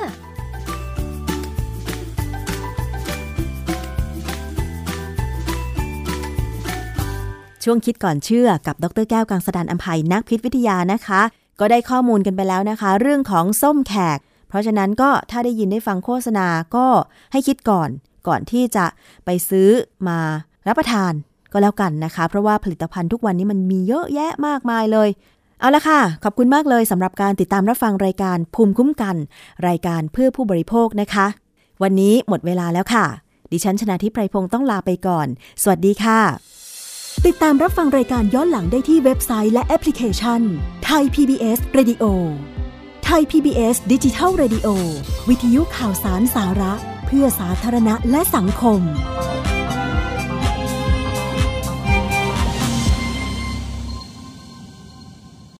ช่วงคิดก่อนเชื่อกับดรแก้วกังสดาลอำไพนักพิษวิทยานะคะก็ได้ข้อมูลกันไปแล้วนะคะเรื่องของส้มแขกเพราะฉะนั้นก็ถ้าได้ยินได้ฟังโฆษณาก็ให้คิดก่อนก่อนที่จะไปซื้อมารับประทานก็แล้วกันนะคะเพราะว่าผลิตภัณฑ์ทุกวันนี้มันมีเยอะแยะมากมายเลยเอาละค่ะขอบคุณมากเลยสำหรับการติดตามรับฟังรายการภูมิคุ้มกันรายการเพื่อผู้บริโภคนะคะวันนี้หมดเวลาแล้วค่ะดิฉันชนาธิปไพพงศ์ต้องลาไปก่อนสวัสดีค่ะติดตามรับฟังรายการย้อนหลังได้ที่เว็บไซต์และแอปพลิเคชัน Thai พี บี เอส Radio Thai พี บี เอส Digital Radio วิทยุข่าวสารสาระเพื่อสาธารณะและสังคม